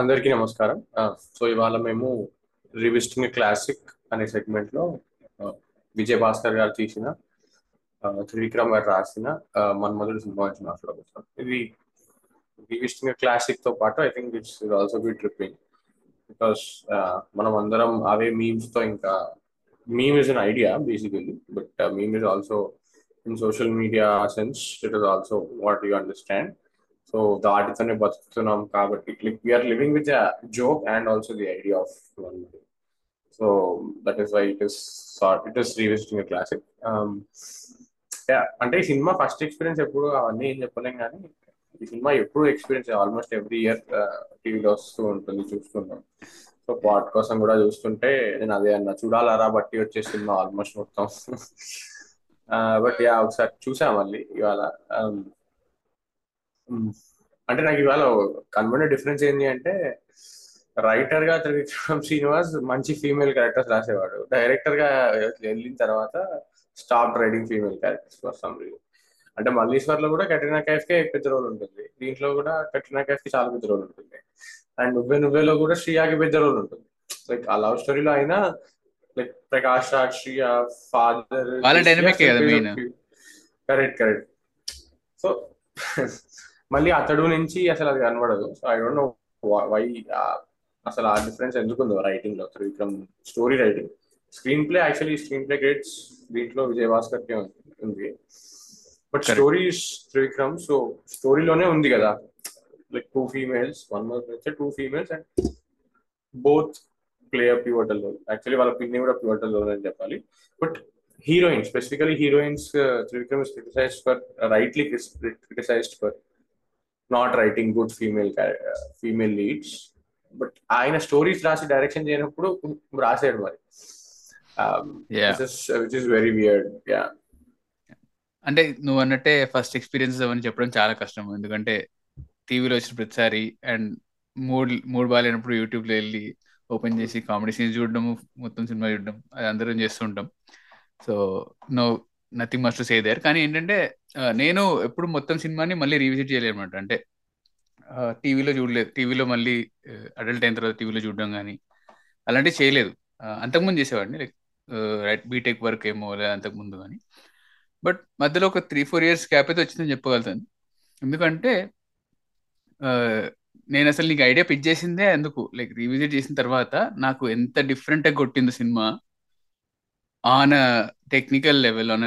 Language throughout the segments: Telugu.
అందరికీ నమస్కారం. సో ఇవాళ మేము రివిజిటింగ్ క్లాసిక్ అనే సెగ్మెంట్లో విజయభాస్కర్ గారు తీసిన, త్రివిక్రమ్ గారు రాసిన మన్మధుడు సినిమా గురించి మాట్లాడుకుంటాం. ఇది రివిజిటింగ్ క్లాసిక్తో పాటు I think it's also be tripping, because మనం అందరం అవే మీమ్స్తో, ఇంకా meme is an idea basically, but meme is also in social media sense it is also what you understand. So దాటితోనే బతుకుతున్నాం కాబట్టి we are living with joke and also the idea of Manmadhudu. So that is why it is revisiting classic. అంటే ఈ సినిమా ఫస్ట్ ఎక్స్పీరియన్స్ ఎప్పుడు అవన్నీ ఏం చెప్పలేం, కానీ ఈ సినిమా ఎప్పుడు ఎక్స్పీరియన్స్ ఆల్మోస్ట్ ఎవ్రీ ఇయర్ టీవీలో వస్తూ ఉంటుంది, చూస్తున్నాం. సో పాట్ కోసం కూడా చూస్తుంటే నేను అదే అన్న, చూడాలరా బట్టి వచ్చే సినిమా ఆల్మోస్ట్ మొత్తం. బట్ యా ఒకసారి చూసాం మళ్ళీ ఇవాళ. అంటే నాకు ఇవాళ కనుగొనే డిఫరెన్స్ ఏంటి అంటే, రైటర్ గా త్రివిక్రమ్ శ్రీనివాస్ మంచి ఫీమేల్ క్యారెక్టర్స్ రాసేవాడు, డైరెక్టర్ గా వెళ్ళిన తర్వాత stop writing female characters for some reason. అంటే మల్లీశ్వర్లో కూడా కట్రీనా కైఫ్కే పెద్ద రోల్ ఉంటుంది, దీంట్లో కూడా కట్రీనా కైఫ్కి చాలా పెద్ద రోల్ ఉంటుంది, అండ్ నువ్వేలో కూడా శ్రీయాకి పెద్ద రోల్ ఉంటుంది. లైక్ ఆ లవ్ స్టోరీలో అయినా like Prakash Raj Shriya father, correct. So మళ్ళీ అతడు నుంచి అసలు అది కనబడదు. So I don't know why, అసలు ఆ డిఫరెన్స్ ఎందుకుందో రైటింగ్ లో. Trivikram story writing, screenplay, actually screenplay credits దీంట్లో విజయభాస్కర్ కే ఉంది, బట్ స్టోరీస్ త్రివిక్రమ్. సో స్టోరీలోనే ఉంది కదా, like two females and both play a pivotal role. Actually వాళ్ళ పిన్ని కూడా పివోటల్ రోల్ అని చెప్పాలి, but heroines, specifically heroines, Trivikram is criticised for, rightly criticised for not writing good female leads, but aina stories rasi direction cheyanappudu rasedu mari, which is very weird. Yeah, ante nu annate first experiences avani cheppadam chaala kashtam, endukante tv lo vachina prachari and mood baalenappudu youtube lo elli open chesi comedy scenes chuddam, mottham cinema chuddam, adi andaram chestuntam. So no nothing much to say there. కానీ ఏంటంటే నేను ఎప్పుడు మొత్తం సినిమాని మళ్ళీ రీవిజిట్ చేయలేదు అనమాట. అంటే టీవీలో చూడలేదు, టీవీలో మళ్ళీ అడల్ట్ అయిన తర్వాత టీవీలో చూడడం కానీ అలాంటివి చేయలేదు. అంతకుముందు చేసేవాడిని, లైక్ రైట్ బీటెక్ వర్క్ ఏమో లేదా అంతకుముందు, కానీ బట్ మధ్యలో ఒక 3-4 years గ్యాప్ అయితే వచ్చిందని చెప్పగలుగుతాను. ఎందుకంటే నేను అసలు నీకు ఐడియా పిచ్ చేసిందే ఎందుకు, లైక్ రీవిజిట్ చేసిన తర్వాత నాకు ఎంత డిఫరెంట్గా కొట్టింది cinema on technical level, on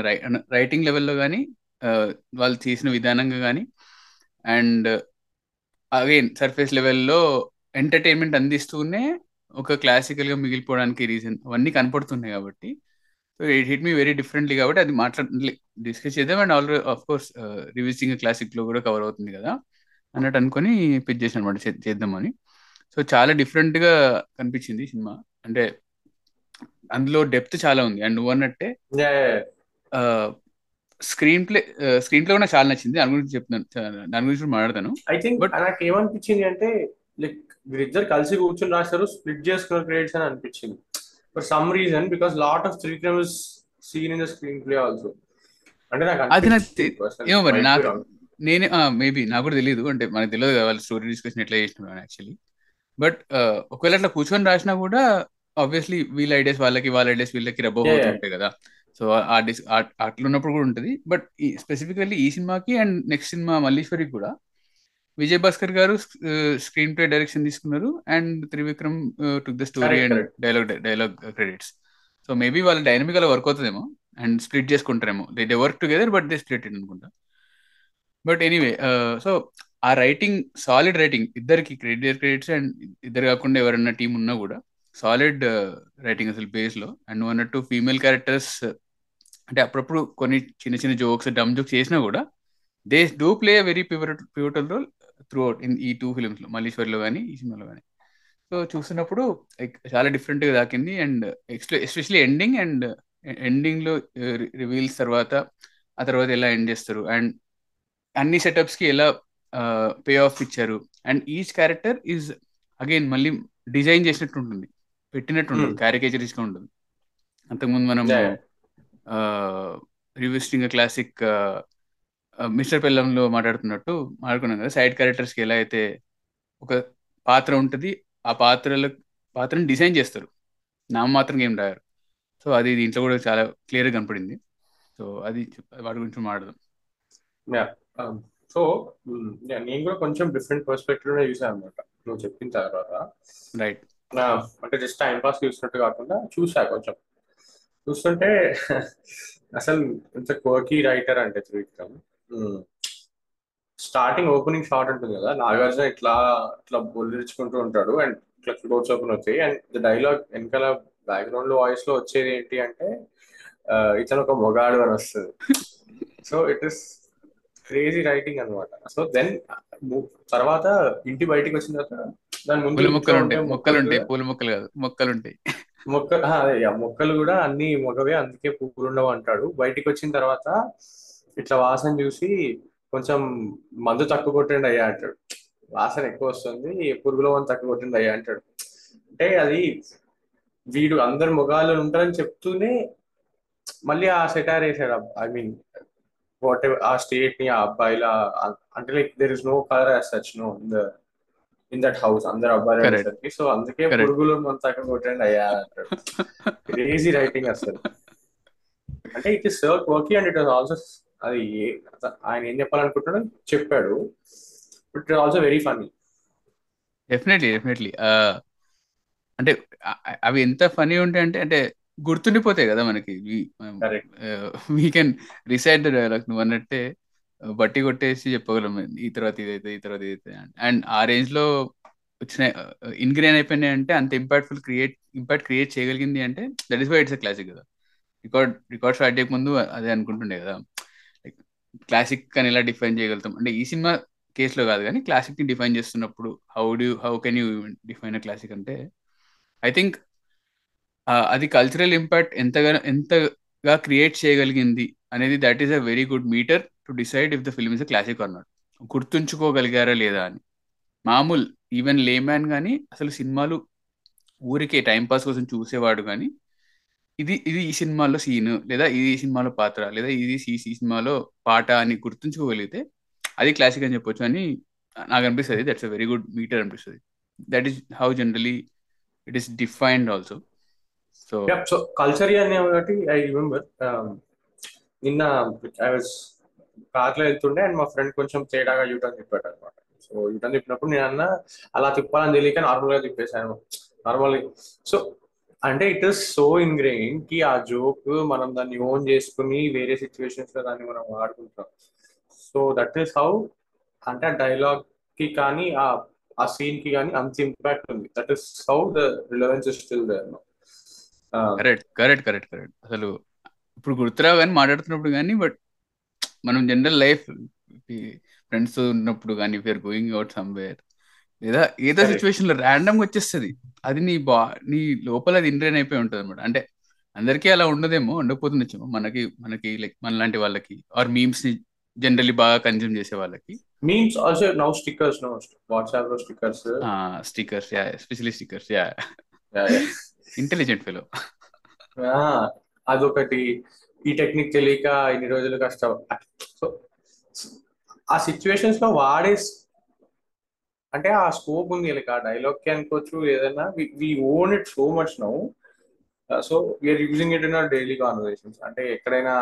writing లెవెల్లో కానీ, వాళ్ళు చేసిన విధానంగా కానీ, అండ్ అగైన్ సర్ఫేస్ లెవెల్లో ఎంటర్టైన్మెంట్ అందిస్తూనే ఒక క్లాసికల్గా మిగిలిపోవడానికి రీజన్ అవన్నీ కనపడుతున్నాయి కాబట్టి. So it hit me very differently, కాబట్టి అది డిస్కస్ చేద్దాం. And already of course revisiting క్లాసిక్లో కూడా కవర్ అవుతుంది కదా అన్నట్టు అనుకొని పిచ్ చేసాను అనమాట, చేద్దామని. సో చాలా డిఫరెంట్గా కనిపించింది సినిమా, అంటే అందులో డెప్త్ చాలా ఉంది. అండ్ నువ్వు అన్నట్టే స్క్రీన్ ప్లే కూడా చాలా నచ్చింది, దాని గురించి చెప్తాను, దాని గురించి కూడా మాట్లాడతాను. ఐ థింక్ నాకు ఏమనిపించింది అంటే, లైక్ వీరిద్దరు కలిసి కూర్చొని రాశారు, స్ప్లిట్ చేసుకున్న క్రెడిట్స్ అని అనిపించింది for some reason, because lot of Trivikram is seen in the screenplay also. అంటే నేనే మేబీ, నాకు కూడా తెలియదు, అంటే మనకు తెలియదు కదా వాళ్ళు స్టోరీ డిస్కషన్ ఎట్లా చేసినారు యాక్చువల్లీ. బట్ ఒకవేళ అట్లా కూర్చొని రాసినా కూడా ఆబ్వియస్లీ వీళ్ళ ఐడియాస్ వాళ్ళకి, వాళ్ళ ఐడియాస్ వీళ్ళకి రబ్బో ఉంటాయి కదా. సో అట్లా ఉన్నప్పుడు కూడా ఉంటుంది. బట్ స్పెసిఫికల్లీ ఈ సినిమాకి అండ్ నెక్స్ట్ సినిమా మల్లీశ్వరికి కూడా Vijayabhaskar garu screenplay direction తీసుకున్నారు, and Trivikram took the story and dialogue credits. So maybe వాళ్ళ డైనమిక్ అలా వర్క్ అవుతుందేమో అండ్ స్ప్లిట్ చేసుకుంటారేమో, they work together but they split అనుకుంటా. బట్ ఎనీవే, సో ఆ రైటింగ్, సాలిడ్ రైటింగ్, ఇద్దరికి క్రెడిట్స్, అండ్ ఇద్దరు కాకుండా ఎవరన్నా టీం ఉన్నా కూడా సాలిడ్ రైటింగ్ అసలు బేస్లో. అండ్ నువ్వు అన్నట్టు ఫీమేల్ క్యారెక్టర్స్, అంటే అప్పుడప్పుడు కొన్ని చిన్న జోక్స్, డమ్ జోక్స్ చేసినా కూడా they do play very pivotal role through out in ఈ 2 films లో, మల్లీశ్వర్లో కానీ ఈ సినిమాలో కానీ. సో చూస్తున్నప్పుడు చాలా డిఫరెంట్గా దాకింది. అండ్ ఎస్పెషలీ ఎండింగ్, అండ్ ఎండింగ్లో రివీల్స్ తర్వాత, ఆ తర్వాత ఎలా ఎండ్ చేస్తారు, అండ్ అన్ని సెటప్స్కి ఎలా పే ఆఫ్ ఇచ్చారు, and each character is again మళ్ళీ డిజైన్ చేసినట్టు ఉంటుంది, పెట్టినట్టు ఉంటుంది, క్యారికేచరిస్ట్ గా ఉంటుంది. అంతకుముందు మనం రివిజిటింగ్ క్లాసిక్ మిస్టర్ పెల్లంలో మాట్లాడుకున్నాం కదా, సైడ్ క్యారెక్టర్స్కి ఎలా అయితే ఒక పాత్ర ఉంటుంది, ఆ పాత్రను డిజైన్ చేస్తారు, నామమాత్రంగా ఏం రాయారు. సో అది దీంట్లో కూడా చాలా క్లియర్గా కనపడింది. సో అది వాటి గురించి మాట్లాడదాం. సో నేను కూడా కొంచెం డిఫరెంట్ పర్స్పెక్టివ్ లో చూసాను అనమాట నువ్వు చెప్పిన తర్వాత. రైట్, అంటే జస్ట్ టైం పాస్ చూసినట్టు కాకుండా చూసా, కొంచెం చూస్తుంటే అసలు ఇంత కోకీ రైటర్ అంటే త్రివిక్రమ్. స్టార్టింగ్ ఓపెనింగ్ షాట్ ఉంటుంది కదా, నాగార్జున ఇట్లా ఇట్లా బొల్లించుకుంటూ ఉంటాడు అండ్ ఇట్లా క్లోజ్ ఓపెన్ అవుతాయి అండ్ డైలాగ్ వెనకాల బ్యాక్గ్రౌండ్ లో వాయిస్ లో వచ్చేది ఏంటి అంటే ఇతను ఒక మొగాడు అని వస్తుంది. So it is crazy writing అనమాట. సో దెన్ తర్వాత ఇంటి బయటికి వచ్చిన తర్వాత దాని ముందు మొక్కలు కూడా అన్ని మొగవే, అందుకే పువ్వులు ఉండవు అంటాడు. బయటికి వచ్చిన తర్వాత ఇట్లా వాసన చూసి కొంచెం మందు తక్కువ కొట్టండి అయ్యా అంటాడు, వాసన ఎక్కువ వస్తుంది పురుగుల మందు తక్కువ కొట్టండి అయ్యా అంటాడు. అంటే అది వీడు అందరు మొగాళ్ళు ఉంటారని చెప్తూనే మళ్ళీ ఆ సెటార్ వేసాడు. ఐ మీన్ వాట్ ఎవర్ ఆ స్టేట్ ని ఆ అబ్బాయిల, అంటే like there is no colour as such no in that house, అందరు అబ్బాయిలు. సో అందుకే పురుగులు మందు తక్కువ కొట్టండి అయ్యా అంటాడు. క్రేజీ రైటింగ్ అసలు. అంటే it is so quirky and it was also అది ఆయన ఏం చెప్పాలనుకుంటున్నాడో చెప్పాడు. But it also very funny. Definitely అంటే అవి ఎంత ఫనీ ఉంటాయి అంటే అంటే గుర్తుండిపోతాయి కదా మనకి. We can recite the dialogue. నువ్వు అన్నట్టే బట్టి కొట్టేసి చెప్పగలం ఈ తర్వాత ఇదైతే ఈ తర్వాత ఇదైతే. అండ్ ఆ రేంజ్ లో వచ్చిన ఇన్గ్రీన్ అయిపోయినాయి అంటే అంత ఇంపాక్ట్ క్రియేట్ చేయగలిగింది అంటే that is why it's a classic కదా. రికార్డ్ స్టార్ట్ చేయక ముందు అదే అనుకుంటుండే కదా, క్లాసిక్ అని ఎలా డిఫైన్ చేయగలుగుతాం అంటే. ఈ సినిమా కేసులో కాదు కానీ క్లాసిక్ ని డిఫైన్ చేస్తున్నప్పుడు how can you define a classic అంటే ఐ థింక్ అది కల్చరల్ ఇంపాక్ట్ ఎంతగా క్రియేట్ చేయగలిగింది అనేది that is a very good meter to decide if the film is a classic అన్నాడు. గుర్తుంచుకోగలిగారా లేదా అని మామూలు ఈవెన్ లేమ్యాన్ కానీ అసలు సినిమాలు ఊరికే టైంపాస్ కోసం చూసేవాడు కానీ ఇది ఈ సినిమాలో సీను లేదా ఇది ఈ సినిమాలో పాత్ర లేదా ఇది ఈ సినిమాలో పాట అని గుర్తుంచుకోగలిగితే అది క్లాసిక్ అని చెప్పొచ్చు అని నాకు అనిపిస్తుంది. That's a very good meter అనిపిస్తుంది. That is how generally it is defined also. So కల్చరీ అనే ఒకటి ఐ రిమెంబర్. నిన్న ఐ వాజ్ కార్లో వెళ్తుండే అండ్ మా ఫ్రెండ్ కొంచెం తేడాగా యూటర్న్ తిప్పాడు అనమాట. సో యూటర్న్ తిప్పినప్పుడు నేను అన్న అలా తిప్పాలని తెలియక నార్మల్గా తిప్పేశాను నార్మల్గా. సో అంటే ఇట్ ఇస్ సో ఇన్గ్రెయిన్ కి ఆ జోక్ మనం దాన్ని ఓన్ చేసుకుని వేరే సిచ్యువేషన్స్ లో దాన్ని మనం వాడుకుంటాం. సో దట్ ఈస్ హౌ అంటే ఆ డైలాగ్ కి కానీ ఆ సీన్ కి కానీ అంత ఇంపాక్ట్ ఉంది. That is how the relevance is still there. Correct. అసలు ఇప్పుడు గుర్తురావు కానీ మాట్లాడుతున్నప్పుడు కానీ, బట్ మనం జనరల్ లైఫ్ ఫ్రెండ్స్ ఉన్నప్పుడు కానీ if you're going out somewhere లేదా ఏదో సిచ్యువేషన్ లో ర్యాండమ్ గా వచ్చేస్తుంది. అది నీ లోపల అది ఇన్గ్రెయిన్ అయిపోయి ఉంటుంది అనమాట. అంటే అందరికీ అలా ఉండదేమో, ఉండకపోతుందేమో. మనకి లైక్ మనలాంటి వాళ్ళకి ఆర్ మీమ్స్ ని జనరల్లీ బాగా కన్జ్యూమ్ చేసే వాళ్ళకి memes also now stickers now WhatsApp లో stickers yeah especially stickers yeah intelligent fellow. అదొకటి ఈ టెక్నిక్ తెలియక ఇన్ని రోజులు కష్టం. సో ఆ సిచ్యువేషన్స్ లో వాడేసి అంటే ఆ స్కోప్ ఉంది లైక్ ఆ డైలాగ్ కి అనుకోవచ్చు ఏదైనా. We own it so much now. So we are using it in our daily conversations. అంటే ఎక్కడైనా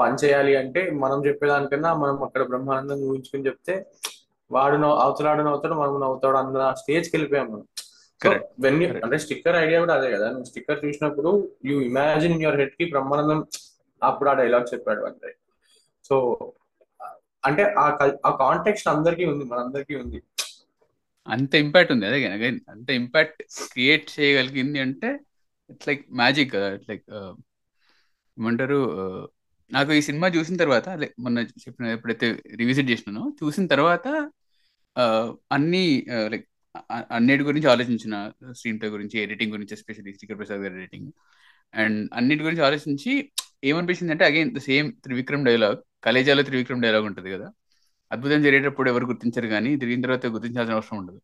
పని చేయాలి అంటే మనం చెప్పేదానికన్నా మనం అక్కడ బ్రహ్మానందం ఊహించుకుని చెప్తే వాడు అవుతాడు మనం అవుతాడు అన్న స్టేజ్కి వెళ్ళిపోయాం మనం. అంటే స్టిక్కర్ ఐడియా కూడా అదే కదా. నువ్వు స్టిక్కర్ చూసినప్పుడు యూ ఇమాజిన్ యువర్ హెడ్ కి బ్రహ్మానందం అప్పుడు ఆ డైలాగ్ చెప్పాడు అంటే. సో అంటే ఆ కాంటెక్స్ట్ అందరికీ ఉంది, మనందరికీ ఉంది. అంత ఇంపాక్ట్ ఉంది. అదే అగైన్ అంత ఇంపాక్ట్ క్రియేట్ చేయగలిగింది అంటే ఇట్స్ లైక్ మ్యాజిక్ కదా. ఇట్స్ లైక్ ఏమంటారు, నాకు ఈ సినిమా చూసిన తర్వాత అదే మొన్న చెప్పిన ఎప్పుడైతే రివిజిట్ చేసినానో చూసిన తర్వాత అన్నిటి గురించి ఆలోచించిన, స్క్రీన్ ప్లే గురించి, ఎడిటింగ్ గురించి, ఎస్పెషల్లీ శ్రీకర్ ప్రసాద్ గారి ఎడిటింగ్ అండ్ అన్నిటి గురించి ఆలోచించి ఏమనిపించింది అంటే again the same Trivikram dialogue. కలేజాలో త్రివిక్రమ్ డైలాగ్ ఉంటుంది కదా, అద్భుతం జరిగేటప్పుడు ఎవరు గుర్తించరు కానీ తిరిగిన తర్వాత గుర్తించాల్సిన అవసరం ఉండదు.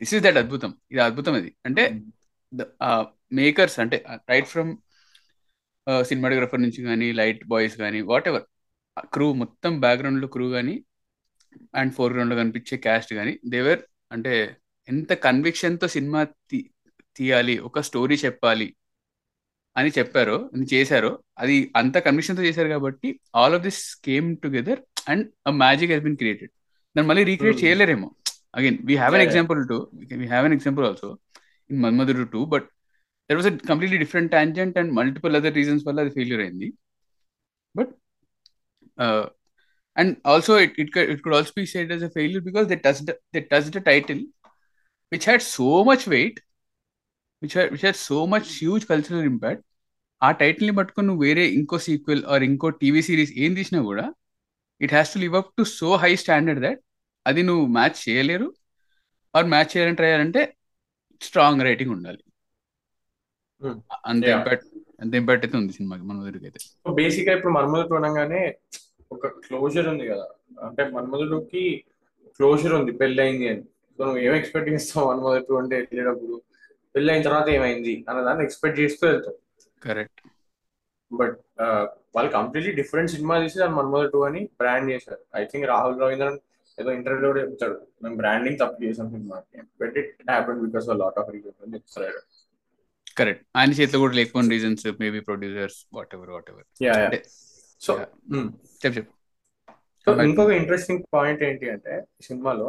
దిస్ ఈస్ దట్ అద్భుతం. ఇది అద్భుతం. ఇది అంటే మేకర్స్ అంటే రైట్ ఫ్రమ్ సినిమాటోగ్రఫర్ నుంచి కానీ లైట్ బాయ్స్ కానీ వాట్ ఎవర్ క్రూ మొత్తం బ్యాక్గ్రౌండ్లో క్రూ కానీ అండ్ ఫోర్గ్రౌండ్లో కనిపించే క్యాస్ట్ కానీ దేవర్ అంటే ఎంత కన్విక్షన్తో సినిమా తీయాలి, ఒక స్టోరీ చెప్పాలి అని చెప్పారో, అని చేశారో, అది అంత కన్విక్షన్తో చేశారు కాబట్టి all of this came together and a magic has been created. దాన్ని మళ్ళీ రీక్రియేట్ చేయలేరేమో. Again we have an example to, we have an example also in Manmadhudu 2, but that was a completely different tangent and multiple other reasons వల్ల అది ఫెయిల్యూర్ అయింది. But and also it could also be said as a failure because they touched the title which had so much weight, which had so much huge cultural impact. Aa title ni pattukonu vere inko sequel or inko TV series em disina kuda it has to live up to so high standard that adi nu match cheyaleru or match cheyalante try ante strong rating undali. Ante impact ante undi cinema ki Manmadhudu aithe. So basically ippudu Manmadhudu anagane ఒక క్లోజర్ ఉంది కదా, అంటే మన్మధుడుకి క్లోజర్ ఉంది, పెళ్ళి అయింది అని. సో నువ్వు ఏం ఎక్స్పెక్ట్ చేస్తావు మన్మధుడు అంటే వెళ్ళేటప్పుడు పెళ్ళి అయిన తర్వాత ఏమైంది అన్న దాన్ని ఎక్స్పెక్ట్ చేస్తూ వెళ్తావు. కరెక్ట్. బట్ వాళ్ళు కంప్లీట్లీ డిఫరెంట్ సినిమా చేసి దాన్ని మన్మధుడు అని బ్రాండ్ చేశారు. ఐ థింక్ రాహుల్ రవీంద్రన్ ఏదో ఇంటర్వ్యూలో కూడా చెప్తాడు, మేము బ్రాండింగ్ తప్పు చేసాం సినిమాకి, but it happened because of lot of reasons అని చెప్తారు. కరెక్ట్. ఆయన చేతిలో కూడా లేకపోయిన reasons, maybe producers, whatever. So ఇంకొక ఇంట్రెస్టింగ్ పాయింట్ ఏంటి అంటే సినిమాలో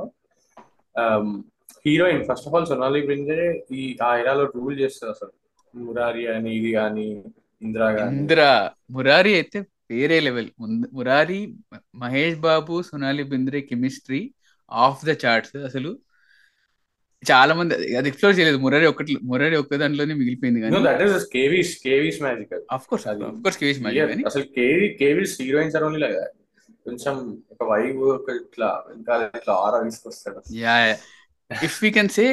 heroine first of all Sonali Bendre ఈ ఆ ఏరాలో రూల్ చేస్తారు. అసలు మురారి అని ఇది కానీ ఇందిరా మురారి అయితే వేరే level. Murari, Mahesh Babu, Sonali Bendre chemistry off the charts. అసలు చాలా మంది అది ఎక్స్ప్లోర్ చేయలేదు. మురారి ఒక్క దాంట్లోనే మిగిలిపోయింది. ఇఫ్ వీ కెన్ సే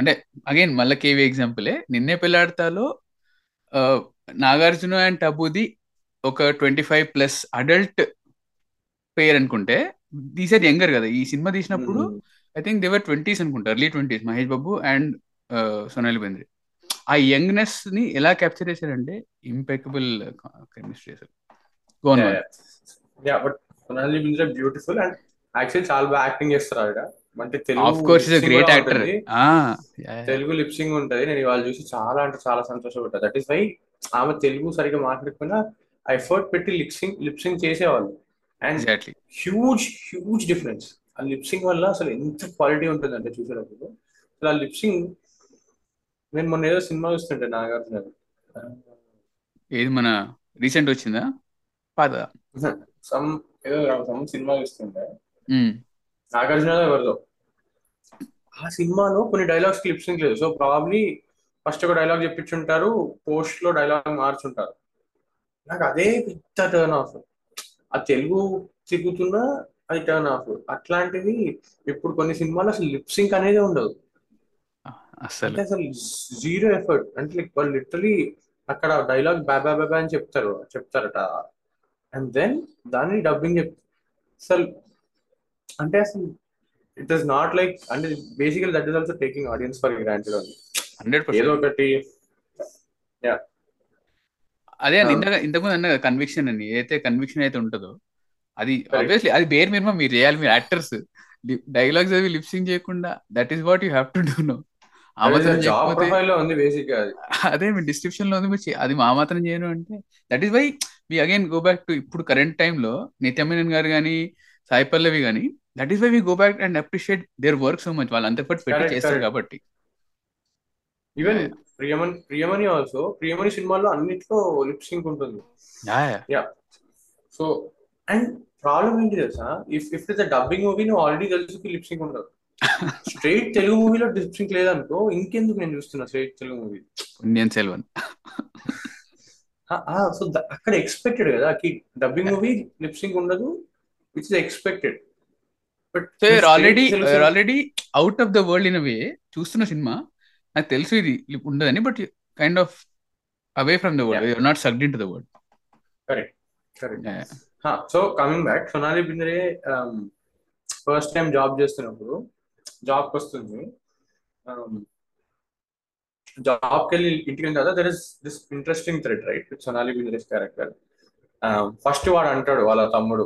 అంటే అగైన్ మళ్ళీ కేవీ ఎగ్జాంపులే, నిన్నే పెళ్లాడతాలో నాగార్జున అండ్ టబుది ఒక 25+ అడల్ట్ పేర్ అనుకుంటే, దీస్ ఆర్ యంగర్ కదా ఈ సినిమా తీసినప్పుడు. I think they were 20s అనుకుంటా, early 20s, Mahesh Babu and Sonali Bendre. ఆ యంగ్నెస్ ని ఎలా క్యాప్చర్ చేశారంటే ఇంపెకబుల్ కెమిస్ట్రీ. అసలు but Sonali Bendre beautiful and actually చాలా బాగా యాక్టింగ్ చేస్తారు. అంటే తెలుగు లిప్సింగ్ ఉంటది. నేను ఇవాళ చూసి చాలా అంటే చాలా సంతోషపడ్డా. దట్ ఈస్ వై ఆమె తెలుగు సరిగ్గా మాట్లాడకుండా ఎఫర్ట్ పెట్టి లిప్సింగ్ చేసేవాళ్ళు. అండ్ హ్యూజ్ డిఫరెన్స్ ఆ లిప్సింగ్ వల్ల. అసలు ఎంత క్వాలిటీ ఉంటుంది అంటే చూసేటప్పుడు. అసలు ఆ లిప్సింగ్ నేను మొన్న ఏదో సినిమా చూస్తుంటే నాగార్జున ఏది మన రీసెంట్ వచ్చిందా పాత సినిమా చూస్తుంటే నాగార్జున ఎవరిదో ఆ సినిమాలో కొన్ని డైలాగ్స్ లిప్సింగ్ లేదు. సో ప్రాబ్లీ ఫస్ట్ ఒక డైలాగ్ చెప్పించుంటారు, పోస్ట్ లో డైలాగ్ మార్చుంటారు. నాకు అదే పెద్ద టర్న్ ఆఫ్. ఆ తెలుగు తిరుగుతున్న అది టర్న్ ఆఫ్. అట్లాంటిది ఇప్పుడు కొన్ని సినిమాలు అసలు లిప్సింక్ అనేది ఉండదు. అసలు జీరో ఎఫర్ట్. అంటే వాళ్ళు లిటరలీ అక్కడ డైలాగ్ బాబా బాబా అని చెప్తారట అండ్ దెన్ దాన్ని డబ్బింగ్ చెప్తారు. అసలు అంటే అసలు ఇట్ ఈస్ నాట్ లైక్, అంటే బేసికల్ that is also taking audience for granted. 100% ఏదో ఒకటి అదే ఇంతకుముందు అన్న కన్విక్షన్ అని ఏదైతే కన్విక్షన్ అయితే ఉంటుందో అది ఆబ్వియస్లీ అది బేర్ మినిమం మీరు చేయాలి. మీరు యాక్టర్స్ డైలాగ్స్ అవి లిప్సింగ్ చేయకుండా that is what you have to do. No అదే మీ డిస్క్రిప్షన్ లో ఉంది, అది మా మాత్రం చేయను అంటే that is why we again go back to ఇప్పుడు కరెంట్ టైంలో నిత్య మేనన్ గారు కానీ సాయి పల్లవి కానీ, that is why we go back and appreciate their work so much. వాళ్ళు అంత ఎఫర్ట్ పెట్టి చేస్తారు కాబట్టి. ఈవెన్ ప్రియమణి ఆల్సో, ప్రియమణి సినిమాలో అన్నిట్లో లిప్సింక్ ఉంటుంది. సో అండ్ ప్రాబ్లం ఏంటి తెలుసా, ఇఫ్ ఇట్స్ డబ్బింగ్ మూవీ నువ్వు ఆల్రెడీ తెలుసు లిప్సింక్ ఉండదు. స్ట్రైట్ తెలుగు మూవీలో లిప్సింక్ లేదనుకో ఇంకెందుకు నేను చూస్తున్నా స్ట్రైట్ తెలుగు మూవీ. సో అక్కడ ఎక్స్పెక్టెడ్ కదా, డబ్బింగ్ మూవీ లిప్సింక్ ఉండదు, it's expected. But already out of the world in away చూస్తున్న సినిమా, నాకు తెలుసు ఇది ఉండదని, but kind of away from the world, you are not sucked in to the world. Correct correct. So coming back, Sonali Bendre first time job చేస్తున్నప్పుడు జాబ్కి వస్తుంది, జాబ్కి వెళ్ళి ఇంటికి వెళ్ళిన తర్వాత there is this interesting thread right with Sonali Bendre character. First వాడు అంటాడు వాళ్ళ తమ్ముడు,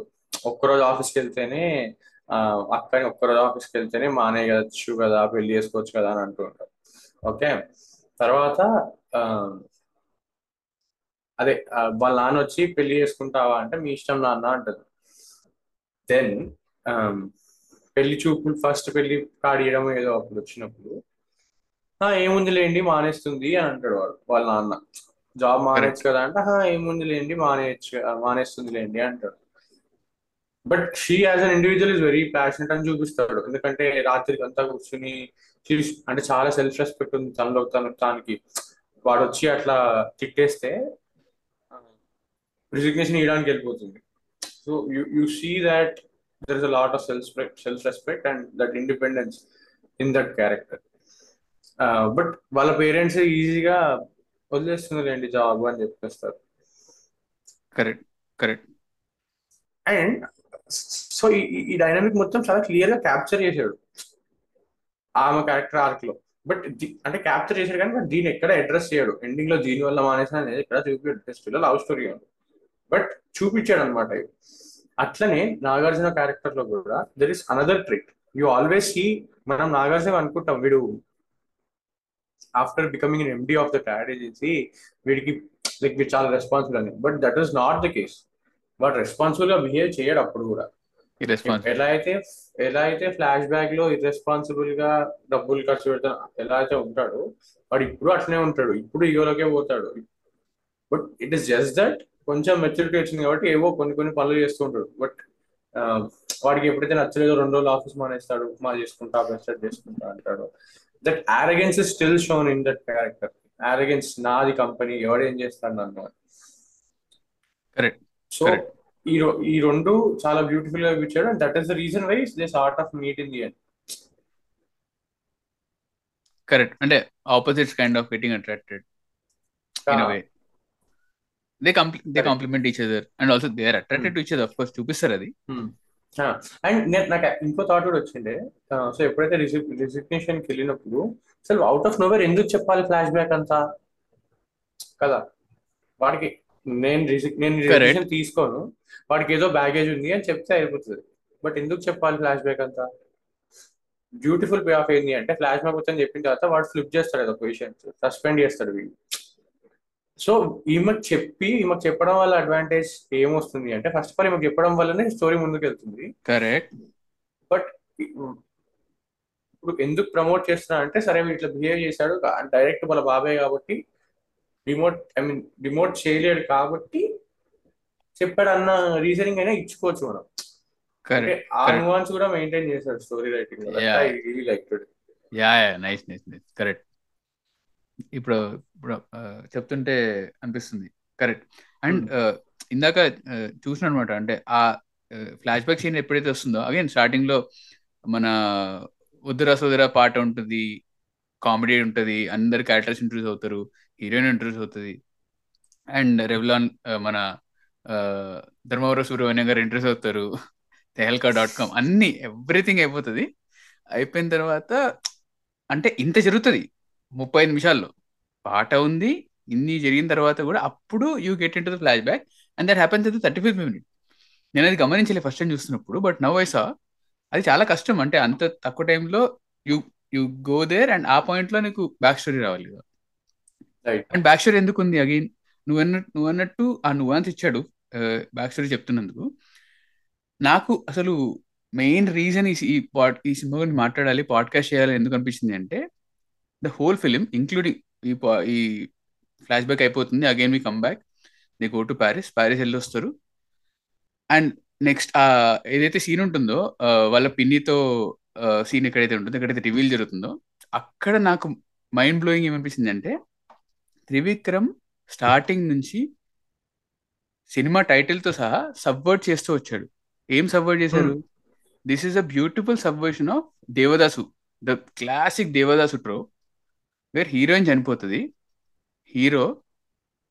ఒక్కరోజు ఆఫీస్కి వెళ్తేనే అక్కని ఒక్కరోజు ఆఫీస్కి వెళ్తేనే మానేయచ్చు కదా, పెళ్లి చేసుకోవచ్చు కదా అని అంటూ ఉంటారు. ఓకే, తర్వాత అదే వాళ్ళ నాన్న వచ్చి పెళ్లి చేసుకుంటావా అంటే మీ ఇష్టం నాన్న అంటది. దెన్ పెళ్లి చూపులు ఫస్ట్ పెళ్లి కాడియడం ఏదో అప్పుడు వచ్చినప్పుడు ఏముంది లేండి మానేస్తుంది అని అంటాడు వాడు, వాళ్ళ నాన్న. జాబ్ మానేయచ్చు కదా అంటే ఏముంది లేండి మానేస్తుంది లేండి అంటాడు. But she as an individual is very passionate అని చూపిస్తాడు. ఎందుకంటే రాత్రికి అంతా కూర్చుని అంటే చాలా సెల్ఫ్ రెస్పెక్ట్ ఉంది తనలో తనకి. వాడు వచ్చి అట్లా తిట్టేస్తే రిజిగ్నేషన్ ఇవ్వడానికి వెళ్ళిపోతుంది. So you see that there is a lot of self respect and that independence in that character. But వాళ్ళ పేరెంట్స్ ఈజీగా వదిలేస్తున్నారండి జాబ్ అని చెప్పేస్తారు. Correct correct. అండ్ సో ఈ డైనమిక్ మొత్తం చాలా క్లియర్ గా క్యాప్చర్ చేశాడు ఆమె క్యారెక్టర్ ఆర్క్ లో. బట్ అంటే క్యాప్చర్ చేశాడు కానీ బట్ దీన్ని ఎక్కడ అడ్రస్ చేయడు. ఎండింగ్ లో దీని వల్ల మానేసా అనేది ఇక్కడ చూపించాడు, లవ్ స్టోరీ ఉంది బట్ చూపించాడు అనమాట. అట్లనే నాగార్జున క్యారెక్టర్ లో కూడా there is another trick. You always see, మనం నాగార్జున అనుకుంటాం వీడు after becoming MD of the ad agency వీడికి లైక్ వీడు చాలా రెస్పాన్సిబుల్ అని. But that is not the case. వాడు రెస్పాన్సిబుల్ గా బిహేవ్ చేయడు అప్పుడు కూడా. ఎలా అయితే ఫ్లాష్ బ్యాక్ లో ఇర్రెస్పాన్సిబుల్ గా డబ్బులు ఖర్చు పెడతా ఎలా అయితే ఉంటాడు వాడు ఇప్పుడు అట్లనే ఉంటాడు. ఇప్పుడు ఈగోలోకే పోతాడు. But it is just that కొంచెం మెచ్యూరిటీ వచ్చింది కాబట్టి ఏవో కొన్ని పనులు చేస్తూ ఉంటాడు. బట్ వాడికి ఎప్పుడైతే నచ్చలేదో 2 రోజులు ఆఫీస్ మానేస్తాడు, మా చేసుకుంటా బెస్ట్ చేసుకుంటా అంటాడు. That arrogance is still shown in that character. Arrogance, నాది కంపెనీ, ఎవడేం చేస్తాడు నన్ను. కరెక్ట్. సో ఈ రెండు చాలా బ్యూటిఫుల్ గా చూపించాడు. And that is the reason why this art of meet in the end. Correct. అంటే opposites kind of getting attracted in a way. They compliment each other and also they are attracted to each other, of course. చూపిస్తారు అది. అండ్ నాకు ఇంకో థాట్ కూడా వచ్చిండే. సో ఎప్పుడైతే రిజిగ్నేషన్ కి వెళ్ళినప్పుడు అసలు అవుట్ ఆఫ్ నోవేర్ ఎందుకు చెప్పాలి ఫ్లాష్ బ్యాక్ అంతా కదా. వాడికి నేను రిజిగ్నేషన్ తీసుకోను, వాడికి ఏదో బ్యాగేజ్ ఉంది అని చెప్తే అయిపోతుంది. బట్ ఎందుకు చెప్పాలి ఫ్లాష్ బ్యాక్ అంతా? బ్యూటిఫుల్ పే ఆఫ్ ఏంది అంటే ఫ్లాష్ బ్యాక్ వచ్చి చెప్పిన తర్వాత వాడు ఫ్లిప్ చేస్తాడు కదా పొజిషన్, సస్పెండ్ చేస్తాడు వీళ్ళు. సో ఈమెకు చెప్పడం వల్ల అడ్వాంటేజ్ ఏమొస్తుంది అంటే ఫస్ట్ ఆఫ్ ఆల్ ఈమెకు చెప్పడం వల్లనే స్టోరీ ముందుకు వెళ్తుంది. కరెక్ట్. బట్ ఇప్పుడు ఎందుకు ప్రమోట్ చేస్తున్నా అంటే సరే ఇట్లా బిహేవ్ చేశాడు, డైరెక్ట్ మన బాబాయ్ కాబట్టి డిమోట్ చేయలేడు కాబట్టి చెప్పాడు అన్న రీజనింగ్ అయినా ఇచ్చుకోవచ్చు మనం. ఆ న్యూయాన్స్ కూడా మెయింటైన్ చేశాడు స్టోరీ రైటింగ్. కరెక్ట్. ఇప్పుడు చెప్తుంటే అనిపిస్తుంది. కరెక్ట్. అండ్ ఇందాక చూసిన అనమాట, అంటే ఆ ఫ్లాష్ బ్యాక్ సీన్ ఎప్పుడైతే వస్తుందో అగైన్ స్టార్టింగ్ లో మన ఉద్దరా సోదరా పాట ఉంటుంది, కామెడీ ఉంటుంది, అందరు క్యారెక్టర్స్ ఇంట్రడ్యూస్ అవుతారు, హీరోయిన్ ఇంట్రడ్యూస్ అవుతుంది, అండ్ రెవ్లాన్ మన ధర్మవరం సుబ్రహ్మణ్యం గారు ఇంట్రడ్యూస్ అవుతారు, tehelka.com అన్ని ఎవ్రీథింగ్ అయిపోతుంది. అయిపోయిన తర్వాత అంటే ఇంత జరుగుతుంది 35 నిమిషాల్లో పాట ఉంది, ఇన్ని జరిగిన తర్వాత కూడా అప్పుడు you get in to the flashback and that happens at the 35th minute. నేను అది గమనించలే ఫస్ట్ టైం చూస్తున్నప్పుడు, బట్ నౌ ఐ సా అది చాలా కష్టం. అంటే అంత తక్కువ టైంలో యూ గో దేర్ అండ్ ఆ పాయింట్లో నీకు బ్యాక్ స్టోరీ రావాలి కదా. అండ్ బ్యాక్ స్టోరీ ఎందుకు ఉంది అగైన్ నువ్వు అన్నట్టు ఆ నువ్వన్స్ ఇచ్చాడు బ్యాక్ స్టోరీ చెప్తున్నందుకు. నాకు అసలు మెయిన్ రీజన్ ఈ సినిమా గురించి మాట్లాడాలి, పాడ్కాస్ట్ చేయాలి ఎందుకు అనిపించింది అంటే the whole film including ee flashback అయిపోతుంది, again we come back, they go to Paris వెళ్ళొస్తారు. and next ఏదైతే సీన్ ఉంటుందో వాళ్ళ పిన్నితో సీన్ ఎక్కడైతే ఉంటుందో ఎక్కడైతే రివీల్ జరుగుతుందో అక్కడ నాకు మైండ్ బ్లోయింగ్ ఏమనిపించింది అంటే త్రివిక్రమ్ స్టార్టింగ్ నుంచి సినిమా టైటిల్తో సహా సబ్వర్ట్ చేస్తూ వచ్చాడు. ఏం సబ్వర్ట్ చేశారు? This is a beautiful subversion of Devadasu, the classic Devadasu trope where heroine చనిపోతుంది, హీరో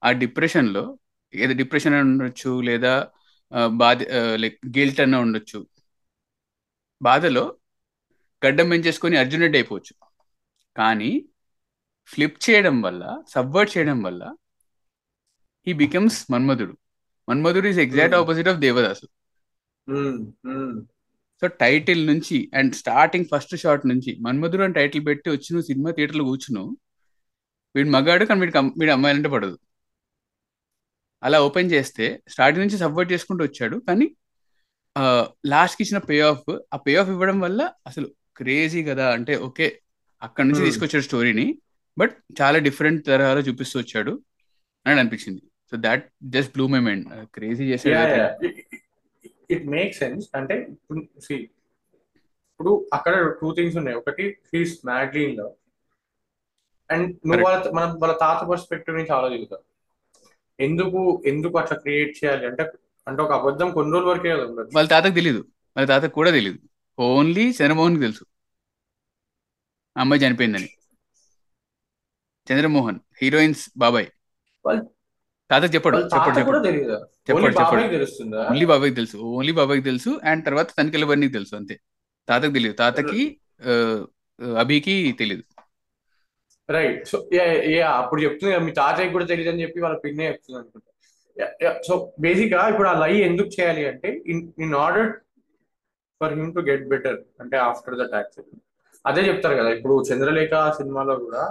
ఆ డిప్రెషన్లో ఏదో డిప్రెషన్ అని ఉండొచ్చు లేదా బాధ లైక్ గిల్ట్ అన్న ఉండొచ్చు, బాధలో గడ్డం పెంచేసుకొని అర్జునుడు అయిపోవచ్చు. కానీ ఫ్లిప్ చేయడం వల్ల, సబ్వర్ట్ చేయడం వల్ల he becomes Manmadhudu. Manmadhudu is exact opposite of Devadasu. So title నుంచి అండ్ స్టార్టింగ్ ఫస్ట్ షాట్ నుంచి మన్మధుడు అని టైటిల్ పెట్టి వచ్చి నువ్వు సినిమా థియేటర్లో కూర్చును, వీడు మగాడు కానీ వీడి అమ్మాయిలంటే పడదు. అలా ఓపెన్ చేస్తే స్టార్టింగ్ నుంచి సపోర్ట్ చేసుకుంటూ వచ్చాడు, కానీ లాస్ట్కి ఇచ్చిన పే ఆఫ్, ఆ పే ఆఫ్ ఇవ్వడం వల్ల అసలు క్రేజీ కదా. అంటే ఓకే అక్కడ నుంచి తీసుకొచ్చాడు స్టోరీని, బట్ చాలా డిఫరెంట్ తరహాలో చూపిస్తూ వచ్చాడు అని అనిపించింది. So that just blew my mind, crazy చేసాడు. It make sense. అంటే ఇప్పుడు అక్కడ టూ థింగ్స్ ఉన్నాయి, ఒకటి he's madly in love, and నువ్వు వాళ్ళ తాత పర్స్పెక్టివ్ నుంచి ఆలోచిస్తావు ఎందుకు అట్లా క్రియేట్ చేయాలి అంటే. అంటే ఒక అబద్ధం కొన్ని రోజుల వరకే కదా, వాళ్ళ తాతకు తెలియదు, వాళ్ళ తాతకు కూడా తెలియదు, ఓన్లీ చంద్రమోహన్ కి తెలుసు అమ్మాయి చనిపోయిందని. చంద్రమోహన్ హీరోయిన్స్ బాబాయ్, తాతకు చెప్పడు, ఓన్లీ బాబాయ్కి తెలుసు, ఓన్లీ బాబాయ్కి తెలుసు. అండ్ తర్వాత తనకెళ్ళవన్నీ తెలుసు, అంతే. తాతకు తెలియదు, తాతకి అభికి తెలియదు. రైట్. సో అప్పుడు చెప్తుంది మీ తాతయ్యకి కూడా తెలియదు అని చెప్పి వాళ్ళ పిన్నే చెప్తుంది అనుకుంటా. సో బేసిక్ గా ఇప్పుడు ఆ లై ఎందుకు చేయాలి అంటే in order for him to get better, అంటే ఆఫ్టర్ ద టాక్స్. అదే చెప్తారు కదా ఇప్పుడు చంద్రలేఖ సినిమాలో కూడా,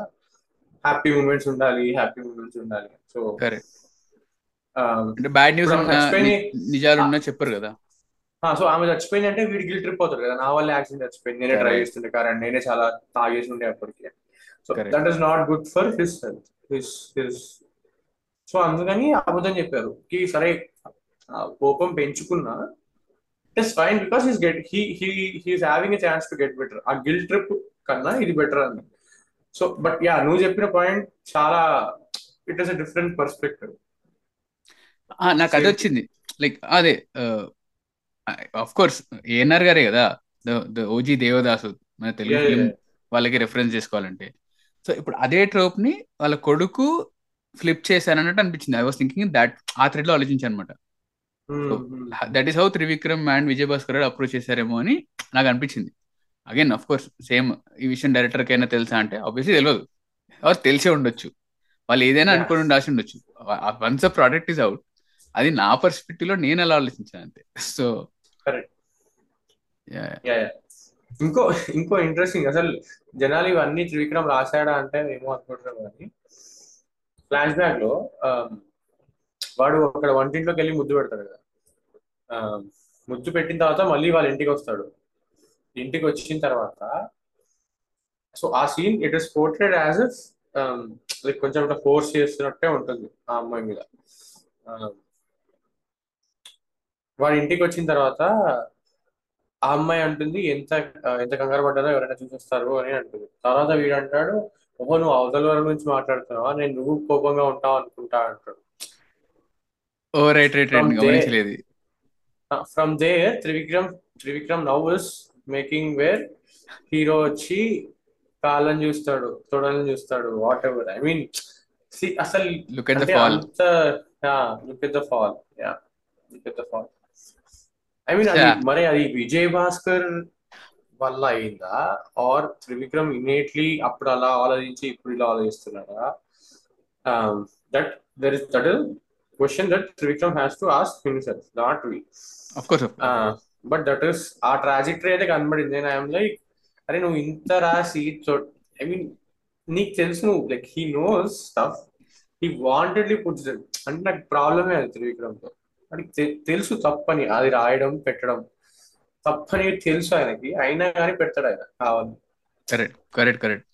హ్యాపీ మూమెంట్స్ ఉండాలి, హ్యాపీ మూమెంట్స్ ఉండాలి. సో బ్యాడ్ న్యూస్ నిజాలున్నా చెప్పారు కదా. సో ఆమె చచ్చిపోయింది అంటే వీడి గిల్ ట్రిప్ అవుతారు కదా, నా వల్ల యాక్సిడెంట్ చచ్చిపోయింది, నేనే డ్రైవ్ చేస్తుండే కార్ అండ్ నేనే చాలా తాగేసి ఉండే అప్పటికి. So that is not good for his health, his. So అందుకని అబద్ధం చెప్పారు కి సరే కోపం పెంచుకున్నా it's fine because his get he's having a chance to get better. ఆ గిల్ ట్రిప్ కన్నా ఇది బెటర్ అని. సో బట్ యా నువ్వు చెప్పిన పాయింట్ చాలా, it is a different perspective. నాకు అది వచ్చింది లైక్ అదే ఆఫ్ కోర్స్ ఏఎన్ఆర్ గారే కదా ఓజీ దేవదాసు, మన తెలుగు ఫిలిం వాళ్ళకి రెఫరెన్స్ చేసుకోవాలంటే. సో ఇప్పుడు అదే ట్రోప్ ని వాళ్ళ కొడుకు ఫ్లిప్ చేశానన్నట్టు అనిపించింది. ఐ వాస్ థింకింగ్ దాట్, ఆ థ్రెడ్ లో ఆలోచించాను అనమాట. That is how Trivikram and Vijayabhaskar approach చేశారేమో అని నాకు అనిపించింది. అగైన్ అఫ్ కోర్స్ సేమ్, ఈ విషయం డైరెక్టర్కి అయినా తెలుసా అంటే ఆబ్వియస్లీ తెలియదు, ఎవరు తెలిసే ఉండొచ్చు, వాళ్ళు ఏదైనా అనుకుని రాసి ఉండొచ్చు. Once a product is out, అది నా పర్స్పెక్టివ్ లో నేను ఎలా ఆలోచించాను అంతే. సో ఇంకో ఇంట్రెస్టింగ్, అసలు జనాలు ఇవన్నీ త్రివిక్రమ్ రాశాడా అంటే ఏమో అనుకుంటున్నాం, కానీ ఫ్లాష్ బ్యాక్ లో వాడు అక్కడ వంటింట్లోకి వెళ్ళి ముద్దు పెడతాడు కదా, ముద్దు పెట్టిన తర్వాత మళ్ళీ వాళ్ళ ఇంటికి వస్తాడు. ఇంటికి వచ్చిన తర్వాత సో ఆ scene it is portrayed as if like కొంచెం ఫోర్స్ చేస్తున్నట్టే ఉంటుంది ఆ అమ్మాయి మీద. వాడి ఇంటికి వచ్చిన తర్వాత ఆ అమ్మాయి అంటుంది ఎంత ఎంత కంగారు పడ్డారో ఎవరైనా చూసేస్తారు అని అంటుంది. తర్వాత వీడు అంటాడు ఓహో నువ్వు అవతల వాళ్ళ గురించి మాట్లాడుతున్నావా, నేను నువ్వు కోపంగా ఉంటావు అనుకుంటా అంటాడు. From there Trivikram now is making where hero వచ్చి కాళ్ళని చూస్తాడు, తొడలని చూస్తాడు, వాట్ ఎవర్. ఐ మీన్ అసలు look at the fall, look at the fall. I mean మరి అది విజయ్ భాస్కర్ వల్ల అయిందా, ఆర్ త్రివిక్రమ్ ఇనేట్లీ అప్పుడు అలా ఆలోచించి ఇప్పుడు ఇలా ఆలోచిస్తున్నాడా? That there is that question that Trivikram has to ask himself, not we. Of course. But that is ఆ ట్రాజెక్టరీ అయితే కనబడింది. నేను ఐఎమ్ లైక్ అరే నువ్వు ఇంత రాసి, ఐ మీన్ నీకు తెలుసు నువ్వు like he knows stuff, he wantedly puts it. అంటే నాకు ప్రాబ్లమే అది త్రివిక్రమ్తో, అంటే తెలుసు తప్పని అది రాయడం పెట్టడం తప్పని తెలుసు ఆయనకి, అయినా కానీ పెడతాడు ఆయన కావాలి. Correct correct correct.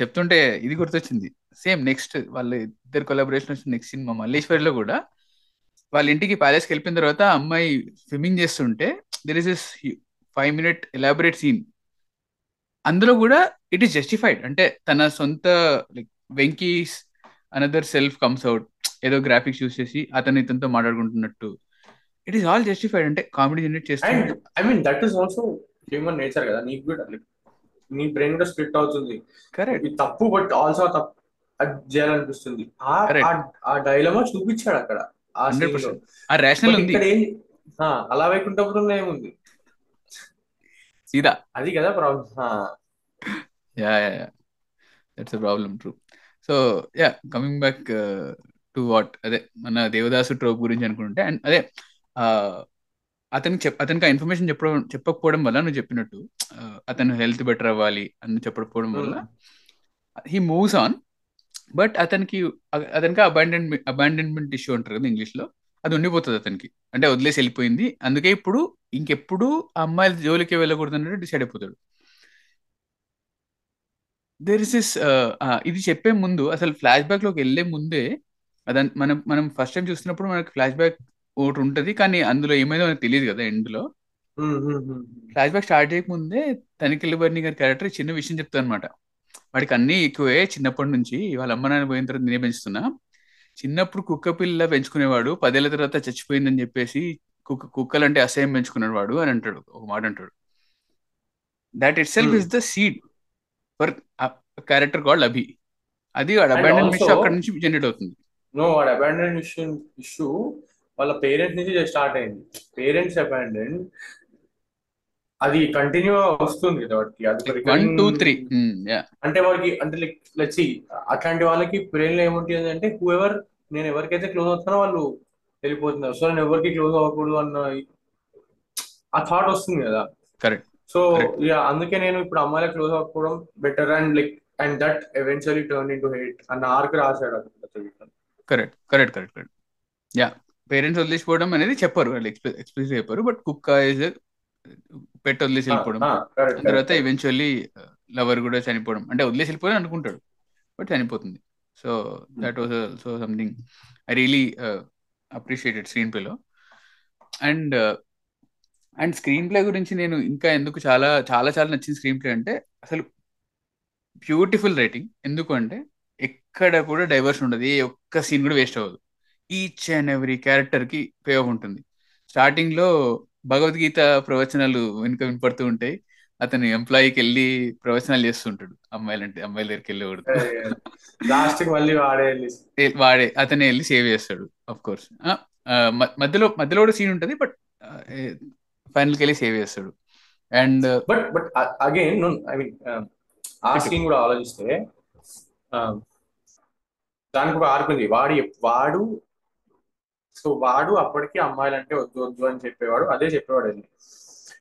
చెప్తుంటే ఇది గుర్తొచ్చింది. సేమ్ నెక్స్ట్ వాళ్ళ ఇద్దరు కొలాబరేషన్ వచ్చిన నెక్స్ట్ సినిమా మల్లేశ్వరలో కూడా వాళ్ళ ఇంటికి ప్యాలెస్కి వెళ్ళిన తర్వాత అమ్మాయి స్విమ్మింగ్ చేస్తుంటే there is this 5 minute elaborate scene. అందులో కూడా ఇట్ ఈస్ జస్టిఫైడ్, అంటే తన సొంత like Venky's another self comes out, ఏదో గ్రాఫిక్స్ యూస్ చేసి అతను ఇతనితో మాట్లాడుకుంటున్నట్టు, ఇట్ ఈస్ ఆల్ జస్టిఫైడ్. అంటే కామెడీ జనరేట్ చేస్తాడు. I mean that is also human nature కదా, నీకు కూడా నీ బ్రెయిన్ కూడా స్ప్లిట్ అవుతుంది. కరెక్ట్. తప్పు బట్ ఆల్సో తప్పు చేయాలనిపిస్తుంది. ఆ డైలమా చూపించాడు అక్కడ. అలా వైకుంఠపురంలో ఏముంది అది కదా problem. True. So yeah coming back to what, అదే మన దేవదాసు ట్రోప్ గురించి అనుకుంటే, అండ్ అదే ఆ అతనికి ఆ ఇన్ఫర్మేషన్ చెప్పకపోవడం వల్ల, నువ్వు చెప్పినట్టు అతను హెల్త్ బెటర్ అవ్వాలి అని చెప్పకపోవడం వల్ల హీ మూవ్స్ ఆన్. బట్ అతనికి అబాండన్మెంట్ ఇష్యూ అంటారు కదా ఇంగ్లీష్ లో, అది ఉండిపోతుంది అతనికి, అంటే వదిలేసి వెళ్ళిపోయింది. అందుకే ఇప్పుడు ఇంకెప్పుడు ఆ అమ్మాయిల జోలికి వెళ్ళకూడదు అన్నట్టు డిసైడ్ అయిపోతాడు. దేర్ ఇస్ ఇస్ ఇది చెప్పే ముందు, అసలు ఫ్లాష్ బ్యాక్ లోకి వెళ్ళే ముందే, అదని మనం ఫస్ట్ టైం చూసినప్పుడు మనకి ఫ్లాష్ బ్యాక్ ఒకటి ఉంటది, కానీ అందులో ఏమైందో మనకు తెలియదు కదా ఎండ్ లో. ఫ్లాష్ బ్యాక్ స్టార్ట్ చేయకముందే తనికెళ్ళి బర్ని గారి క్యారెక్టర్ చిన్న విషయం చెప్తా అనమాట. వాడికి అన్ని ఎక్కువే చిన్నప్పటి నుంచి, వాళ్ళ అమ్మ నాన్న పోయిన తర్వాత నేనే పెంచుతున్నా, చిన్నప్పుడు కుక్క పిల్ల పెంచుకునేవాడు, 10 ఏళ్ల తర్వాత చచ్చిపోయిందని చెప్పేసి కుక్కలంటే అసహ్యం పెంచుకున్నాడు వాడు అని అంటాడు, ఒక మాట అంటాడు. That itself is the seed for character called Abhi. అది అబాండన్మెంట్ అక్కడ నుంచి జనరేట్ అవుతుంది. ఇష్యూ వాళ్ళ పేరెంట్స్ నుంచి స్టార్ట్ అయింది, పేరెంట్స్ అబాండన్, అది కంటిన్యూ వస్తుంది కదా వాడికి. అంటే వాడికి అంటే లైక్ లచ్చి అట్లాంటి వాళ్ళకి బ్రెయిన్ లో ఏముంటుంది అంటే, హూ ఎవర్ నేను ఎవరికైతే క్లోజ్ అవుతానో వాళ్ళు వెళ్ళిపోతున్నారు, సో నేను ఎవరికి క్లోజ్ అవ్వకూడదు అన్న ఆ థాట్ వస్తుంది కదా. కరెక్ట్. సో అందుకే నేను ఇప్పుడు అమ్మాయిలకు క్లోజ్ అవ్వకపోవడం better and like and that eventually turn in to hate అన్న ఆర్క్ రాశాడు. Correct correct correct correct. Yeah, parents వదిలేసిపోవడం అనేది చెప్పారు, వాళ్ళు ఎక్స్ప్రెస్ చెప్పారు, బట్ కుక్క ఇస్ పెట్ వదిలేసి వెళ్ళిపోవడం, తర్వాత ఈవెన్చువల్లీ లవర్ కూడా చనిపోవడం, అంటే వదిలేసి వెళ్ళిపోయి అనుకుంటాడు బట్ చనిపోతుంది. So that was also something I really appreciated screen ప్లేలో. అండ్ స్క్రీన్ ప్లే గురించి నేను ఇంకా ఎందుకు చాలా చాలా చాలా నచ్చింది స్క్రీన్ ప్లే అంటే, అసలు బ్యూటిఫుల్ రైటింగ్. ఎందుకు అంటే ఎక్కడ కూడా డైవర్షన్ ఉండదు, ఏ ఒక్క సీన్ కూడా వేస్ట్ అవ్వదు, ఈచ్ అండ్ ఎవ్రీ క్యారెక్టర్కి పే ఆఫ్ ఉంటుంది. స్టార్టింగ్లో భగవద్గీత ప్రవచనాలు వెనుక వినపడుతూ ఉంటాయి, అతను ఎంప్లాయీకి వెళ్ళి ప్రవచనాలు చేస్తుంటాడు, అమ్మాయిల దగ్గరికి వెళ్ళి వాడే అతనే వెళ్ళి సేవ్ చేస్తాడు. అఫ్ కోర్స్ మధ్యలో కూడా సీన్ ఉంటుంది, బట్ ఫైనల్కి వెళ్ళి సేవ్ చేస్తాడు. And but again I mean ఆ సీన్ కూడా ఆలోచిస్తే దానికి కూడా ఆర్కుంది. వాడు అప్పటికి అమ్మాయిలు అంటే వద్దు వద్దు అని చెప్పేవాడు, అదే చెప్పేవాడు. అది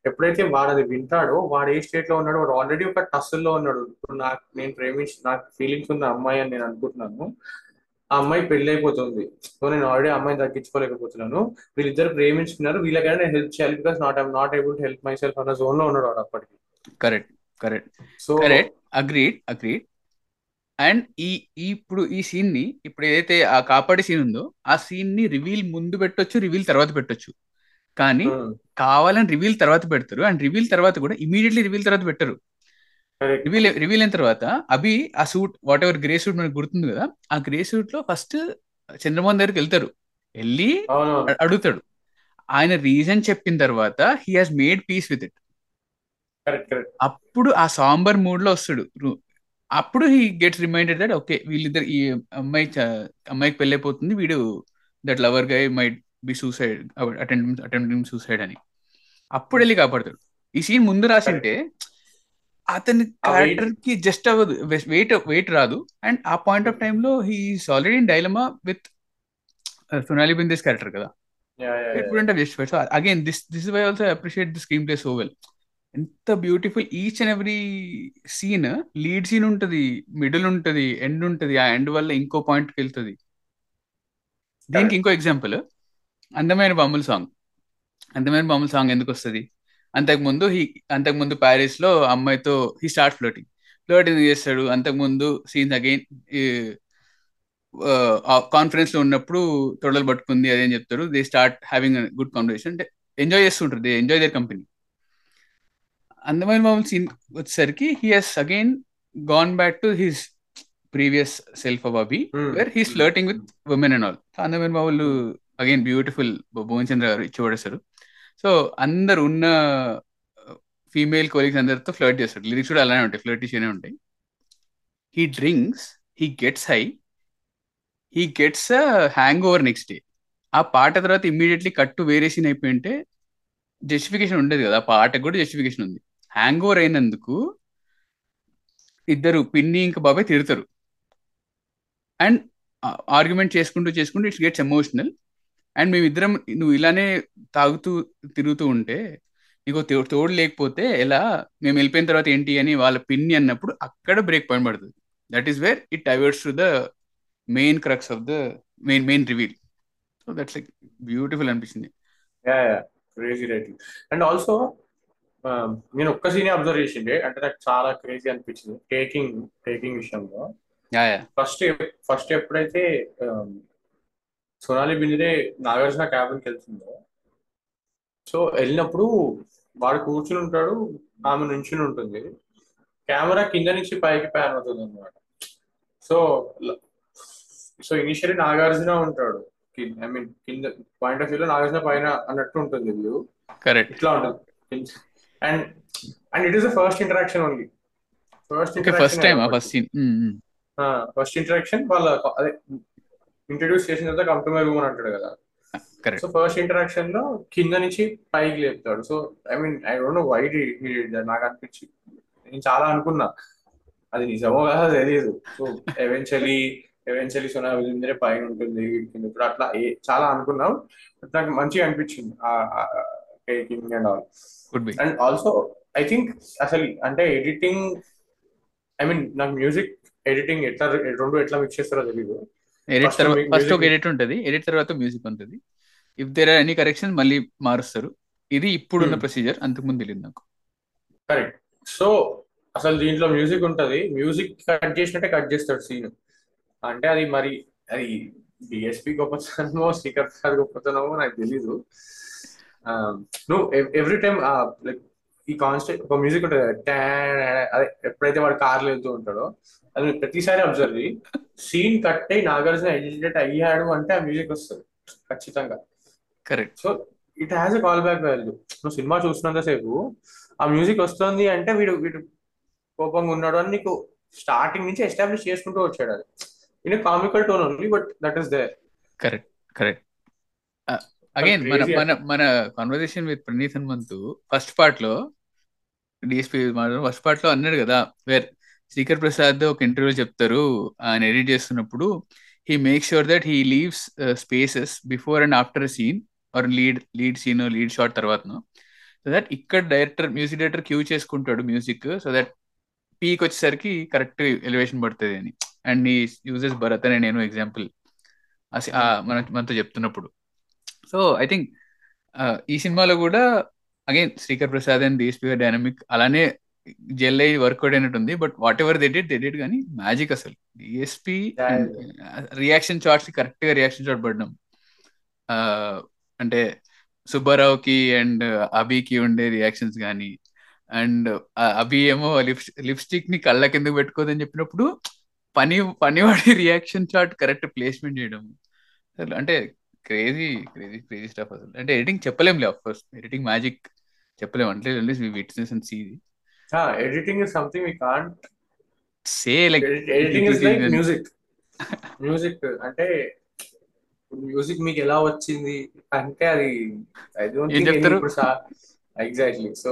ఎప్పుడైతే వాడు అది వింటాడో, వాడు ఏ స్టేట్ లో ఉన్నాడో, వాడు ఆల్రెడీ ఒక టస్సుల్లో ఉన్నాడు. ఇప్పుడు నేను ప్రేమించి నాకు ఫీలింగ్స్ ఉన్న అమ్మాయి అని నేను అనుకుంటున్నాను, ఆ అమ్మాయి పెళ్లి అయిపోతుంది, సో నేను ఆల్రెడీ అమ్మాయిని తగ్గించుకోలేకపోతున్నాను, వీళ్ళిద్దరు ప్రేమించుకున్నారు, వీళ్ళకైనా నేను హెల్ప్ చేయాలి because not able to help myself అన్న జోన్ లో ఉన్నాడు వాడు అప్పటికి. Correct correct. So agreed. And ఈ సీన్ ని ఇప్పుడు ఏదైతే ఆ కాపాడే సీన్ ఉందో, ఆ సీన్ ని రివీల్ ముందు పెట్టొచ్చు, రివీల్ తర్వాత పెట్టొచ్చు, కానీ కావాలని రివీల్ తర్వాత పెడతారు. అండ్ రివీల్ తర్వాత కూడా ఇమీడియట్లీ రివీల్ తర్వాత పెట్టరు. రివీల్ అయిన తర్వాత అభి ఆ suit, whatever grey suit మనకు గుర్తుంది కదా, ఆ గ్రే సూట్ లో ఫస్ట్ చంద్రమోహన్ దగ్గరికి వెళ్తారు, వెళ్ళి అడుగుతాడు, ఆయన రీజన్ చెప్పిన తర్వాత he has made peace with it, అప్పుడు ఆ సాంబార్ మూడ్ లో వస్తాడు. అప్పుడు he gets reminded that okay వీళ్ళిద్దరు, ఈ అమ్మాయికి పెళ్ళి అయిపోతుంది, వీడు that lover guy might be suicide attempting suicide అని అప్పుడు వెళ్ళి కాపాడతాడు. ఈ సీన్ ముందు రాసింటే అతని క్యారెక్టర్ కి జస్ట్ అవ్వదు, వెయిట్ రాదు. అండ్ ఆ పాయింట్ ఆఫ్ టైమ్ లో he is already in dilemma with Sonali Bendre's character కదా, ఎప్పుడంటే just wait. So again this why also appreciate the screenplay so well. ఎంత beautiful each and every scene, lead scene ఉంటుంది, మిడిల్ ఉంటుంది, ఎండ్ ఉంటుంది, ఆ ఎండ్ వల్ల ఇంకో పాయింట్కి వెళ్తుంది. దీనికి ఇంకో ఎగ్జాంపుల్ అందమైన బాంబుల సాంగ్ ఎందుకు వస్తుంది, అంతకుముందు ప్యారిస్ లో అమ్మాయితో హీ స్టార్ట్ ఫ్లోటింగ్ చేస్తాడు. అంతకుముందు సీన్స్ అగైన్ కాన్ఫరెన్స్ లో ఉన్నప్పుడు తొడలు పట్టుకుంది అదేం చెప్తాడు, they start having good conversation, అంటే ఎంజాయ్ చేస్తుంటారు, దే ఎంజాయ్ దేర్ కంపెనీ. అందమైన బాంబుల సీన్ వచ్చేసరికి he has again gone back to his previous self of Abhi where he's flirting with women and all. అందమైన బాంబులు అగైన్ బ్యూటిఫుల్ భువన చంద్ర గారు ఇచ్చి పడేస్తారు. సో అందరు ఉన్న ఫీమేల్ కొలీగ్స్ అందరితో ఫ్లర్ట్ చేస్తాడు, లిరిక్స్ కూడా అలానే ఉంటాయి, ఫ్లర్టిషనే ఉంటాయి. He drinks, he gets high, he gets hangover next day. ఆ పాట తర్వాత ఇమ్మీడియట్లీ కట్టు వేరే సీన్ అయిపోయింటే జస్టిఫికేషన్ ఉండేది కదా, ఆ పాటకు కూడా జస్టిఫికేషన్ ఉంది. హ్యాంగ్ ఓవర్ అయినందుకు ఇద్దరు పిన్ని ఇంకా బాబాయ్ తిడతారు అండ్ ఆర్గ్యుమెంట్ చేసుకుంటూ ఇట్స్ గెట్స్ ఎమోషనల్. అండ్ మేమిద్దరం నువ్వు ఇలానే తాగుతూ తిరుగుతూ ఉంటే నీకు తోడు లేకపోతే ఎలా, మేము వెళ్ళిపోయిన తర్వాత ఏంటి అని వాళ్ళ పిన్ని అన్నప్పుడు అక్కడ బ్రేక్ పాయింట్ పడుతుంది. That is where it diverts to the main crux of the main reveal. So that's like beautiful అనిపించింది. అండ్ ఆల్సో నేను ఒక్క సీన్ అబ్జర్వ్ చేసిండే, అంటే నాకు చాలా క్రేజీ అనిపించింది టేకింగ్ విషయంలో. ఫస్ట్ ఎప్పుడైతే సోనాలి బింద్రే నాగార్జున క్యాబిన్కి వెళ్తుందో, సో వెళ్ళినప్పుడు వాడు కూర్చుని ఉంటాడు, ఆమె నుంచుని ఉంటుంది, కెమెరా కింద నుంచి పైకి ప్యాన్ అవుతుంది అనమాట. సో ఇనిషియలీ నాగార్జున ఉంటాడు, ఐ మీన్ కింద పాయింట్ ఆఫ్ వ్యూలో నాగార్జున పైన అన్నట్టు ఉంటుంది వ్యూ, కరెక్ట్ ఇట్లా ఉంటుంది. And it is the first interaction only, first interaction వాళ్ళ అదే ఇంట్రడ్యూస్ చేసిన తర్వాత కమ్ టు మై రూమ్ అని అంటాడు కదా. సో ఫస్ట్ ఇంటరాక్షన్ లో కింద నుంచి పైకి లేపుతాడు. So I mean I don't know why D he did that. నాకు అనిపించి నేను చాలా అనుకున్నా అది నిజమో కాదో తెలియదు. సో ఎవెన్చువలీ సోనాలి బింద్రే పైన ఉంటుంది ఇప్పుడు అట్లా చాలా అనుకున్నాం. నాకు మంచిగా అనిపించింది taking and all. And also I think అసలు అంటే ఎడిటింగ్, ఐ మీన్ నాకు మ్యూజిక్ ఎడిటింగ్ ఎట్లా రెండు ఎట్లా మిక్స్ చేస్తారో తెలియదు. ఎడిట్ తర్వాత ఫస్ట్ ఒక ఎడిట్ ఉంటుంది, ఎడిట్ తర్వాత మ్యూజిక్ ఉంటుంది. If there are any correction మళ్ళీ మారుస్తారు. ఇది ఇప్పుడున్న ప్రొసీజర్, అంతకుముందు తెలియదు నాకు. కరెక్ట్. సో అసలు దీంట్లో మ్యూజిక్ ఉంటుంది, మ్యూజిక్ కట్ చేసినట్టే కట్ చేస్తాడు సీన్. అంటే అది మరి అది డిఎస్పీ గొప్పతనమో శ్రీకర్ ప్రసాద్ గొప్పతనమో నాకు తెలీదు. నువ్వు ఎవ్రీ టైమ్ లైక్ ఈ కాన్స్టెంట్ ఒక మ్యూజిక్ ఉంటుంది, అదే ఎప్పుడైతే వాడు కార్లు వెళ్తూ ఉంటాడో అది ప్రతిసారి అబ్జర్వ్ చేయి. సీన్ కట్ అయ్యి నాగార్జున ఎడిట్ అయ్యాడు అంటే ఆ మ్యూజిక్ వస్తుంది ఖచ్చితంగా. Correct. So it has a call back value. నువ్వు సినిమా చూస్తున్నంతసేపు ఆ మ్యూజిక్ వస్తుంది అంటే వీడు కోపంగా ఉన్నాడు అని నీకు స్టార్టింగ్ నుంచి ఎస్టాబ్లిష్ చేసుకుంటూ వచ్చాడు. అది in comical tone only, but that is there. Correct correct. Again మన conversation with Praneeth Hanumanthu first part లో డిఎస్పీ ఫస్ట్ పార్ట్ లో అన్నాడు కదా, వేర్ శ్రీకర్ ప్రసాద్ ఒక ఇంటర్వ్యూ చెప్తారు ఆయన ఎడిట్ చేస్తున్నప్పుడు, he make sure that he leaves spaces before and after scene or lead scene lead shot తర్వాతను, సో దట్ ఇక్కడ మ్యూజిక్ డైరెక్టర్ క్యూ చేసుకుంటాడు మ్యూజిక్, సో దట్ పీక్ వచ్చేసరికి కరెక్ట్ ఎలివేషన్ పడుతుంది అని. అండ్ ఈ యూజెస్ భరత్ అనే నేను ఎగ్జాంపుల్ మనతో చెప్తున్నప్పుడు. సో ఐ థింక్ ఈ సినిమాలో కూడా again Srikar Prasad and DSP dynamic అలానే జెల్ అయ్యి వర్కౌట్ అయినట్టు ఉంది. But whatever they did కానీ మ్యాజిక్ అసలు. డిఎస్పీ రియాక్షన్ షాట్స్ కరెక్ట్ గా రియాక్షన్ షాట్ పడడం, అంటే సుబ్బారావుకి అండ్ అభికి ఉండే రియాక్షన్స్ కానీ, అండ్ అభి ఏమో లిప్స్టిక్ ని కళ్ళ కిందకు పెట్టుకోదని చెప్పినప్పుడు పనివాడి రియాక్షన్ షాట్ కరెక్ట్ ప్లేస్మెంట్ చేయడం అసలు, అంటే క్రేజీ క్రేజీ క్రేజీ స్టఫ్ అసలు. అంటే ఎడిటింగ్ చెప్పలేములే, ఆఫ్ కోర్స్ ఎడిటింగ్ మ్యాజిక్ చెప్పలేము, అంటే witness and see editing is something we can't say, like editing is like music ante music meek ela vachindi ante adi I don't think exactly. So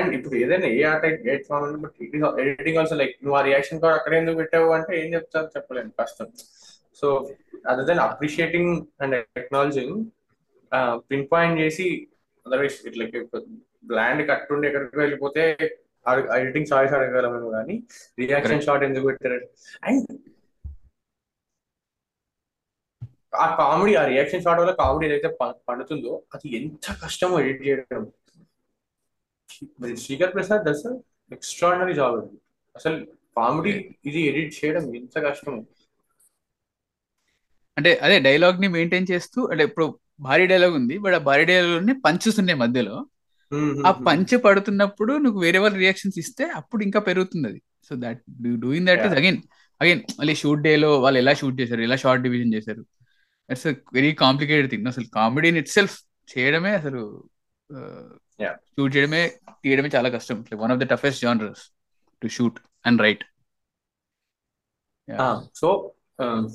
and ipudu edaina e art get formed but editing also like nu a reaction ko akkade endu pettavu ante em cheptaru cheppalenu kashtam. So other than appreciating and acknowledging pinpoint chesi, otherwise it like bland కట్టుండి ఎక్కడికి వెళ్ళిపోతే ఎడిటింగ్ చాయిస్ అడగగలమేమో కానీ రియాక్షన్ షాట్ ఎందుకు పెట్టారు. అండ్ ఆ కామెడీ, ఆ రియాక్షన్ షాట్ వల్ల కామెడీ ఏదైతే పండుతుందో అది ఎంత కష్టమో ఎడిట్ చేయడం. Srikar Prasad that's extraordinary job. అసలు కామెడీ ఇది ఎడిట్ చేయడం ఎంత కష్టమో, అంటే అదే డైలాగ్ ని మెయింటైన్ చేస్తూ, అంటే ఇప్పుడు భారీ డైలాగ్ ఉంది బట్ ఆ భారీ డైలాగ్ ని పంచెస్ ఉన్నాయి మధ్యలో, ఆ పంచ్ పడుతున్నప్పుడు నువ్వు వేరే వాళ్ళ రియాక్షన్స్ ఇస్తే అప్పుడు ఇంకా పెరుగుతుంది అది. So that doing that is again మళ్ళీ షూట్ డే లో వాళ్ళు ఎలా షూట్ చేశారు, ఎలా షార్ట్ డివిజన్ చేశారు, ఇట్స్ వెరీ కాంప్లికేటెడ్ థింగ్. అసలు కామెడీ ఇట్ సెల్ఫ్ చేయడమే, అసలు షూట్ చేయడమే తీయడమే చాలా కష్టం. One of the toughest genres to shoot and write. So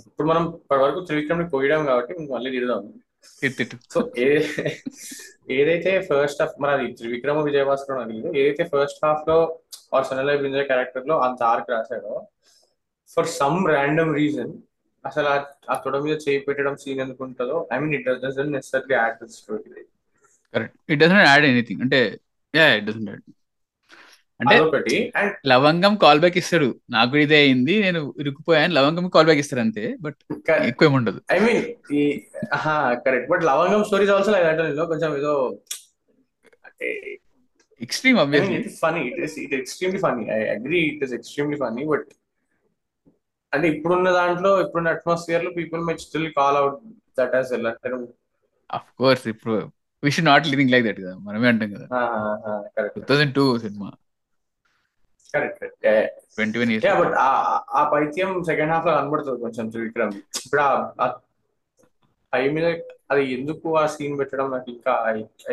ఇప్పుడు మనం వరకు త్రివిక్రమ్ ని పోయడం కాబట్టి మళ్ళీ తిడదాం. సో ఏదైతే ఫస్ట్ హాఫ్ మన త్రివిక్రమ విజయభాస్కర్ అని ఏదైతే ఫస్ట్ హాఫ్ లో ఆ సోనాలి బెంద్రే క్యారెక్టర్ లో అంత ఆర్క్ రాశాడో, ఫర్ సమ్ ర్యాండమ్ రీజన్ ఆ అసలు ఆ తొడ మీద చేయి పెట్టడం సీన్ ఎందుకు ఉంటుందో, I mean it doesn't necessarily add to story. Correct, it doesn't add anything. అంటే యా ఇట్ డజంట్ యాడ్. అంటే లవంగం కాల్ బ్యాక్ ఇస్తాడు, నాకు ఇదే అయింది నేను ఇరుక్కుపోయాను, లవంగం కాల్ బ్యాక్ ఇస్తాడు అంతే, బట్ ఎక్కువ ఏముండదు. I mean correct, but Lavangam stories also like that you know, కొంచెం ఏదో extreme, obviously. I mean, it's funny. It is extremely funny. I agree it is extremely funny, but and ippudunna dantlo ippudunna atmosphere lo people might still call out that as a letter. Of course, we should not living like that. Maname antam kada. Correct. 2002 cinema. Correct. 21 years. Yeah, but aa paithyam second half lo anbadtadu koncham Trivikram. But I mean adi enduku aa scene pettadam naaku inka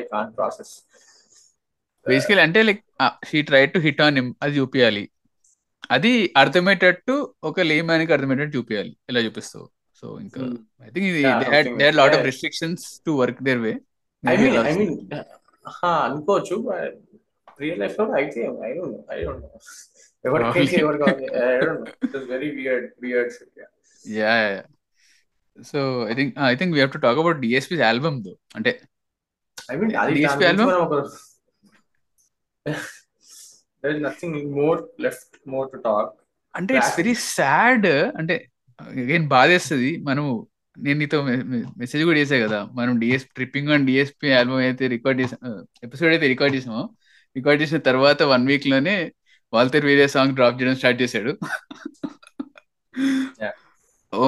I can't process. Basically అంటే like she tried to hit on him, అది చూపించాలి, అది అర్థమయ్యేటట్టు ఒక లేమ్యాన్ కి అర్థమయ్యేటట్టు చూపించాలి, ఇలా చూపిస్తావు. సో ఇంకా I think they are lot of restrictions to work their way. I mean అనుకోవచ్చు రియల్ లైఫ్ లో. అయితే ఐ డోంట్ నో ఎవరికి it's very weird. Yeah so I think we have to talk about DSP's album though. అంటే I mean DSP album there is nothing more to talk. And it's very sad. అంటే again బాధేస్తుంది. మనం నేను నీతో మెసేజ్ కూడా చేసా కదా, మనం DSP tripping and DSP album అయితే ఎపిసోడ్ అయితే రికార్డ్ చేసాము. రికార్డ్ చేసిన తర్వాత 1 week లోనే వాళ్ళతో వేరే సాంగ్ డ్రాప్ చేయడం స్టార్ట్ చేశాడు.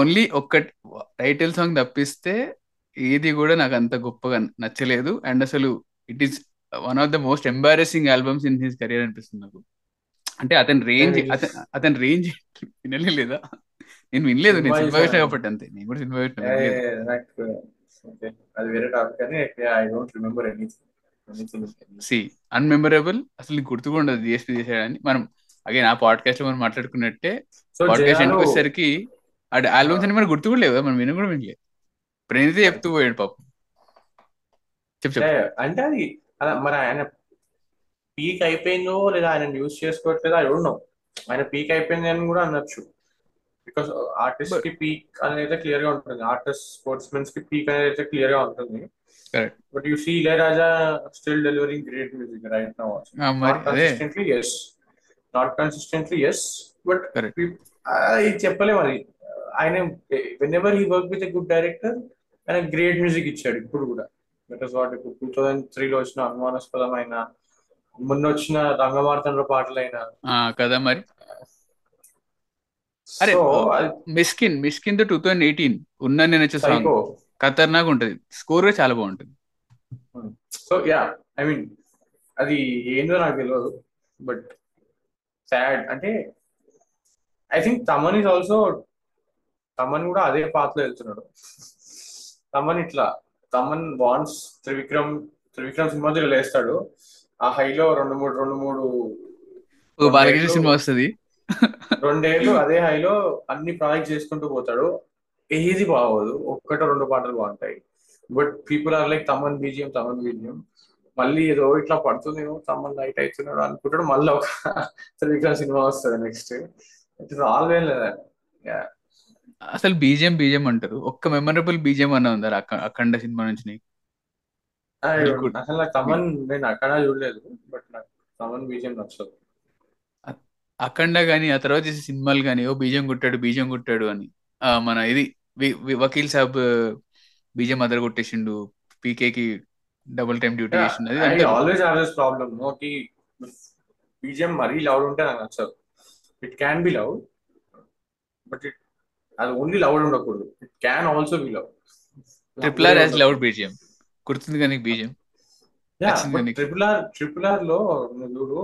ఓన్లీ ఒక్క టైటిల్ సాంగ్ తప్పిస్తే ఏది కూడా నాకు అంత గొప్పగా నచ్చలేదు. అండ్ అసలు it is one of the most embarrassing albums in his career అనిపిస్తుంది నాకు. అంటే అతని రేంజ్ వినలే లేదా? నేను సినిమా చూసినా కాబట్టి అంతే. నేను కూడా సినిమా చూసిన అన్మెమరబుల్, అసలు నీకు గుర్తు కూడా ఉండదు DSP చేసాడని. మనం అగైన్ ఆ పాడ్కాస్ట్ లో మనం మాట్లాడుకున్నట్టే, పాడ్కాస్ట్ ఎందుకు వచ్చేసరికి ఆ ఆల్బమ్స్ అని మనకు గుర్తు కూడా లేవు, మనం వినలేదు. ప్రణీతే చెప్తూ పోయాడు పాపం. అంటే అది అలా మరి ఆయన పీక్ అయిపోయిందో లేదా ఆయన యూజ్ చేసుకోవట్లేదో ఐ డోంట్ నో. ఆయన పీక్ అయిపోయింది అని కూడా అనొచ్చు, బికాస్ ఆర్టిస్ట్ కి పీక్ అనేది క్లియర్ గా ఉంటుంది, ఆర్టిస్ట్ స్పోర్ట్స్మెన్స్ కి పీక్ అనేది క్లియర్ గా ఉంటుంది. But you see Ilaiyaraaja still delivering great music right now. Not consistently yes but ఇది చెప్పలేము. అది ఆయన whenever he work with a good director ఆయన గ్రేట్ మ్యూజిక్ ఇచ్చాడు ఇప్పుడు కూడా. That is what 2003 లో వచ్చిన అనుమానాస్పదమైన, మొన్న వచ్చిన రంగమార్తండ్ర పాటలైన కదా మరి. అరే మిస్కిన్ 2018 ఉన్నా నేను వచ్చే సాంగ్ ఖతర్నాక్ ఉంటది, స్కోర్ చాలా బాగుంటుంది. సో యా ఐ మీన్ అది ఏందో నాకు తెలియదు, బట్ సాడ్. అంటే ఐ థింక్ తమన్ కూడా అదే పాటలో వెళ్తున్నాడు. తమన్ వాన్స్ త్రివిక్రమ్ సినిమా లేస్తాడు, ఆ హైలో రెండు మూడు బాలకృష్ణ సినిమా వస్తుంది, 2 ఏళ్ళు అదే హైలో అన్ని ప్రాజెక్ట్ చేసుకుంటూ పోతాడు, ఏది బాగోదు, 1-2 పాటలు బాగుంటాయి. But people are like Thaman BGM మళ్ళీ ఏదో ఇట్లా పడుతుందేమో, తమన్ లైట్ అవుతున్నాడు అనుకుంటాడు, మళ్ళీ ఒక త్రివిక్రమ్ సినిమా వస్తుంది next. It is always like that. అసలు బీజియం అంటారు, ఒక్క మెమరబుల్ బీజియం అన్న ఉందా అఖండ సినిమా నుంచి? అఖండ గానీ ఆ తర్వాత చేసే సినిమాలు గానీ ఓ బీజియం కొట్టాడు అని. మన ఇది వకీల్ సాబ్ బీజియం అదర కొట్టేసిండు, పీకే కి డబుల్ టైం డ్యూటీ చేసిండు. మరీ లౌడ్ ఉంటే నాకు నచ్చదు. It can be loud but it అది ఓన్లీ లౌడ్ ఉండకూడదు. It can also be loud. Triple R as loud BGM గుర్తుంది కానీ బీజియం. ట్రిపుల్ ఆర్ లో నువ్వు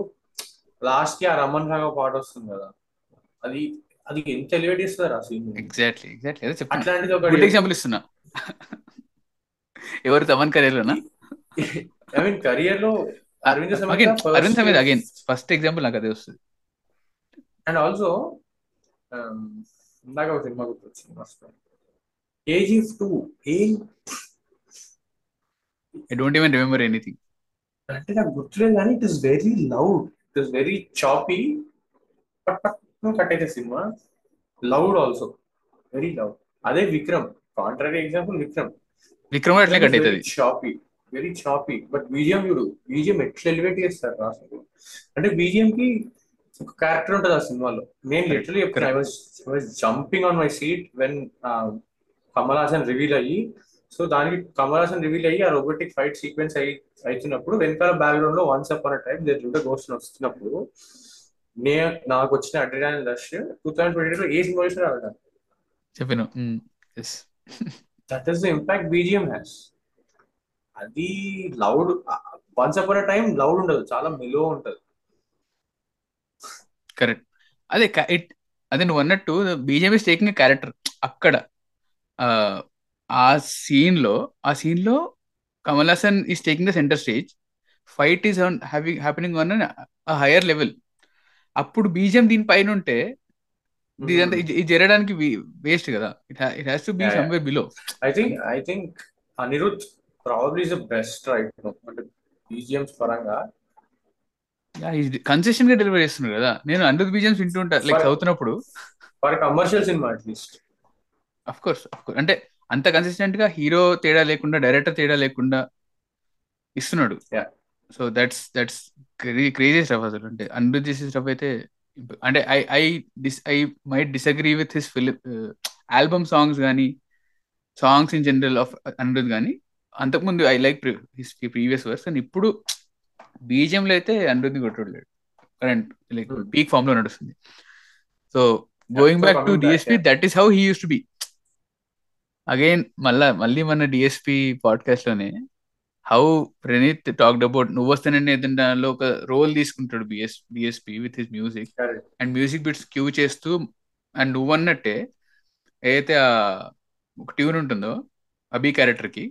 లాస్ట్ కి ఆ రమన్ రాఘవ పాట వస్తుంది కదా, అది ఎంత ఎలివేట్ ఇస్తారు ఆ సీన్. ఎగ్జాక్ట్లీ అట్లాంటిది ఒక గుడ్ ఎగ్జాంపుల్ ఇస్తున్నా. ఎవరు తమన్ కెరీర్ లోనా? ఐ మీన్ కెరీర్ లో అరవింద్ సమేత అగైన్ ఫస్ట్ ఎగ్జాంపుల్ నాకు అదే వస్తుంది. అండ్ ఆల్సో ఇందాక ఒక సినిమా గుర్తొచ్చింది మస్తు, KGF 2. I don't even remember anything. అంటే నాకు గుర్తులేదు కానీ it is very loud, it is very choppy, పట్ పట్ కట్ అయితే cinema. Loud also very loud. అదే విక్రమ్ కాంట్రరీ ఎగ్జాంపుల్. విక్రమ్ అట్లే కట్ అవుతుంది, choppy, very choppy. But BGM చూడు, బీజిఎం ఎట్లా ఎలివేట్ చేస్తారు రాష్ట్రం అంటే. బీజిఎం కి ఒక క్యారెక్టర్ ఉంటుంది ఆ సినిమాలో. నేను లిటరలీ చెప్తాను, I was jumping on my seat when Kamal Haasan reveal అయ్యి. సో దానికి కమల్ హాసన్ రివీల్ అయ్యి ఆ రోబోటిక్ ఫైట్ సీక్వెన్స్ అయినప్పుడు వెనకాల బ్యాక్గ్రౌండ్ లో వన్స్ అప్ అన్ టైం జరుగుతా గోస్ట్ వస్తున్నప్పుడు నాకు వచ్చిన అడ్రినాలిన్ రష్ 2022 ఏ సినిమా చూసినా రాలేదు చెప్పాను. That is the impact BGM has. అది loud, once upon time loud ఉండదు, చాలా మెలో ఉంటది. కరెక్ట్. అదే నువ్వు అన్నట్టు బీజేపీ టేకింగ్ క్యారెక్టర్ అక్కడ ఆ సీన్లో Kamal Haasan is taking the centre stage. Fight is happening on a higher level. అప్పుడు బీజేపీ దీనిపైన ఉంటే దీనింతా ఇది జరగడానికి వేస్ట్ కదా. It has to be somewhere below. I think Anirudh probably is the best right now అంటే బీజేఎంస్ పరంగా. కన్సిస్టెంట్ గా డెలివరీ చేస్తున్నారు కదా. నేను అనిరుద్ బీజేఎంస్ వింటూ ఉంటాను లైక్ చదువుతున్నప్పుడు. For commercial cinema at least of course అంటే అంత కన్సిస్టెంట్ గా హీరో తేడా లేకుండా డైరెక్టర్ తేడా లేకుండా ఇస్తున్నాడు. సో దట్స్ క్రేజీ స్టఫ్ అసలు. అంటే అనిరుద్ చేసే స్టఫ్ అయితే అంటే I might disagree with his film album songs కానీ songs in general of Anirudh కానీ. అంతకుముందు I like his previous works. And ఇప్పుడు బీజిఎంలో అయితే అనిరుద్ కొట్టలేడు, కరెంట్ లైక్ పీక్ ఫామ్ లో నడుస్తుంది. So going back to DSP, that is how he use to be. Again మళ్ళీ మన డిఎస్పి పాడ్కాస్ట్ లోనే హౌ ప్రణీత్ టాక్డ్ అబౌట్ నువ్వు వస్తానండి ఏదంటే ఒక రోల్ తీసుకుంటాడు DSP with his music and music bits cue చేస్తూ. అండ్ నువ్వు అన్నట్టే ఏదైతే ఒక ట్యూన్ ఉంటుందో అబీ క్యారెక్టర్ కి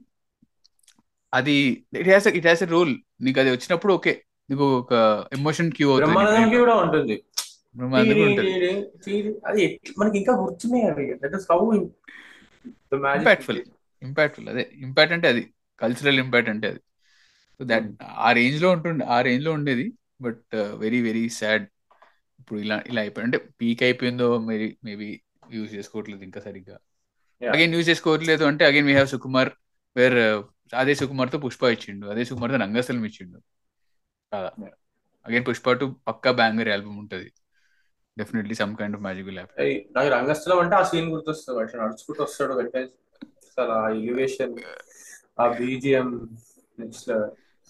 అది ఇట్ హ్యాస్ ఎ రోల్. నీకు అది వచ్చినప్పుడు ఓకే, నీకు ఒక ఎమోషన్ క్యూ అవుతుంది. ఇంపాక్ట్ఫుల్ అదే ఇంపాక్ట్ అంటే అది కల్చరల్ ఇంపాక్ట్ అంటే అది. సో దాట్ ఆ రేంజ్ లో ఉండేది. బట్ వెరీ వెరీ సాడ్ ఇప్పుడు ఇలా అయిపోయింది. అంటే పీక్ అయిపోయిందో మేబీ యూజ్ చేసుకోవట్లేదు ఇంకా సరిగ్గా. అగైన్ యూజ్ చేసుకోవట్లేదు అంటే again we have Sukumar where అదే సుకుమార్తో పుష్ప ఇచ్చిండు, అదే సుకుమార్తో రంగస్థలం ఇచ్చిండు. అగైన్ పుష్ప టు పక్కా బ్యాంగర్ ఆల్బమ్ ఉంటుంది. Definitely some kind of magical album. నాకు రంగస్థలం అంటే ఆ సీన్ గుర్తొస్తుంది. అట్లా నడుచుకుంటూ వస్తాడు అసలు ఆ ఎలివేషన్ ఆ బీజిఎం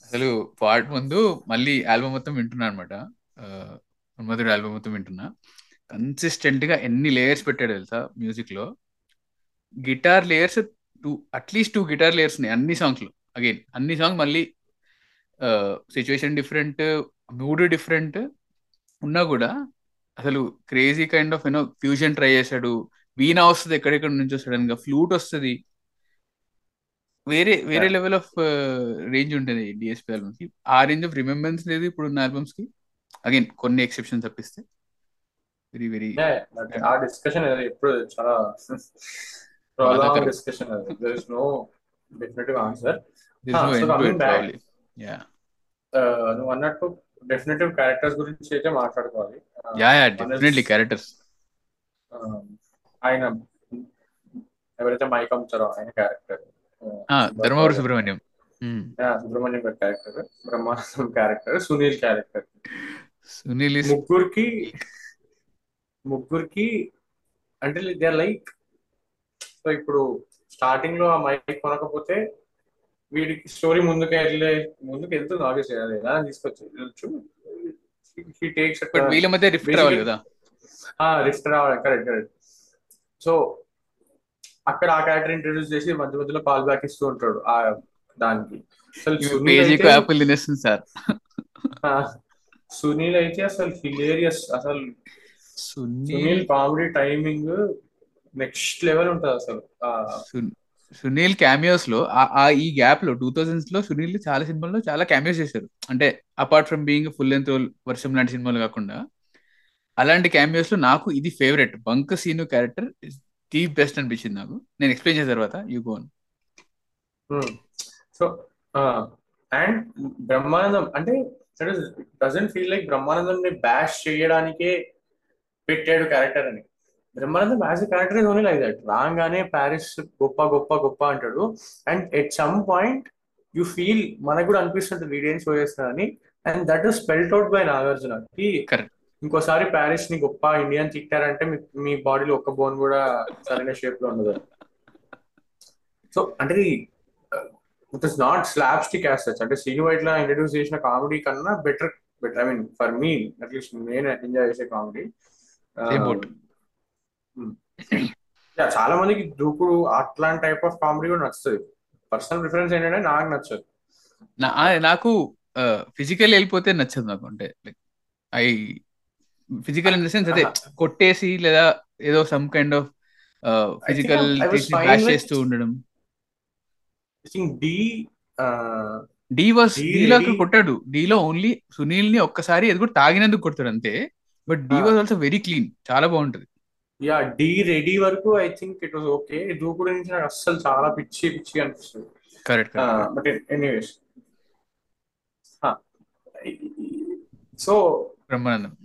అసలు. పార్ట్ ముందు మళ్ళీ ఆల్బమ్ మొత్తం వింటున్నా అనమాట, మన్మధుడు ఆల్బమ్ మొత్తం వింటున్నా. కన్సిస్టెంట్ గా ఎన్ని లేయర్స్ పెట్టాడు తెలుసా మ్యూజిక్ లో. Guitar layers at least two guitar layers ఉన్నాయి అన్ని సాంగ్స్ లో. అగైన్ అన్ని సాంగ్ మళ్ళీ సిచ్యువేషన్ డిఫరెంట్, మూడ్ డిఫరెంట్ ఉన్నా కూడా అసలు crazy kind of you know fusion try చేశాడు. వీణా వస్తుంది ఎక్కడెక్కడ నుంచి సడన్ గా, ఫ్లూట్ వస్తుంది. వేరే వేరే లెవెల్ ఆఫ్ రేంజ్ ఉంటుంది డిఎస్పి ఆల్బమ్స్ కి. ఆ రేంజ్ ఆఫ్ రిమెంబరెన్స్ లేదు ఇప్పుడు ఉన్న ఆల్బమ్స్ కి. అగైన్ కొన్ని ఎక్సెప్షన్ తప్పిస్తే వెరీ వెరీ డిస్కషన్ ఎప్పుడు చాలా discussion. There is no definitive answer. నువ్వు అన్నట్టు డెఫినిటివ్ క్యారెక్టర్స్ గురించి అయితే మాట్లాడుకోవాలి. Definitely characters. ఆయన ఎవరైతే మైక్ అమ్ముతారో ఆయన character, Dharmavaram Subramanyam character, Brahmanandam character, Sunil character. Sunil ముగ్గురికి అంటే దే ఆర్ లైక్. సో ఇప్పుడు స్టార్టింగ్ లో ఆ మైక్ కొనకపోతే వీడికి స్టోరీ ముందుకు వెళ్తుంది ఆబ్వియస్లీ. అది ఎలా తీసుకొచ్చు రిఫ్ట్ రావాలి. కరెక్ట్. సో అక్కడ ఆ క్యారెక్టర్ ఇంట్రొడ్యూస్ చేసి మధ్య మధ్యలో కాల్ బ్యాక్ ఇస్తూ ఉంటాడు దానికి. సునీల్ అయితే అసలు హిలేరియస్. అసలు Sunil comedy timing next level ఉంటుంది అసలు. సునీల్ క్యామియోస్ లో ఈ గ్యాప్ లో 2000s లో సునీల్ చాలా సినిమాల్లో చాలా క్యామియోస్ చేశారు. అంటే apart from being full length Varsham లాంటి సినిమాలు కాకుండా అలాంటి క్యామియోస్ లో నాకు ఇది ఫేవరెట్ బంక సీను క్యారెక్టర్ ది బెస్ట్ అనిపించింది నాకు. నేను ఎక్స్ప్లెయిన్ చేసిన తర్వాత you go on. So and Brahmanandam అంటే డజంట్ ఫీల్ లైక్ బ్రహ్మానందం ని బ్యాష్ చేయడానికే పెట్టాడు క్యారెక్టర్ అని. Brahmanandam as a character is only like that. రాగానే ప్యారిస్ గొప్ప గొప్ప గొప్ప అంటాడు, and at some point you feel మనకు కూడా అనిపిస్తుంటుంది వీడియో షో చేస్తానని, and that is spelled out by Nagarjuna. ఇంకోసారి ప్యారిస్ ని గొప్ప ఇండియన్ తిట్టారంటే మీ బాడీలో ఒక్క బోన్ కూడా సరైన షేప్ లో ఉండదు. సో అంటే it is not slapstick as such, అంటే సిగి వైట్ లా ఇంట్రడ్యూస్ చేసిన కామెడీ కన్నా better I mean for me at least నేను ఎంజాయ్ చేసే కామెడీ. చాలా మందికి దూకుడు అట్లాంటి టైప్ ఆఫ్ కామెడీ కూడా నచ్చుతుంది. పర్సనల్ ప్రిఫరెన్స్ ఏంటంటే నాకు నచ్చదు, నాకు ఫిజికల్ వెళ్ళిపోతే నచ్చదు నాకు. అంటే I physical in the sense అదే కొట్టేసి లేదా ఏదో సమ్ కైండ్ ఆఫ్ ఫిజికల్ బ్లాష్ చేస్తూ ఉండడం. డి వాస్ డీలో కొట్టాడు, డీలో ఓన్లీ సునీల్ ని ఒక్కసారి అది కూడా తాగినందుకు కొడతాడు అంతే, but Dhee was also very clean, చాలా బాగుంటది. యా డి రెడీ వరకు I think it was okay. Dookudu నుంచి నాకు అస్సలు చాలా పిచ్చి పిచ్చి అనిపిస్తుంది. Correct. But anyways so Brahmanandam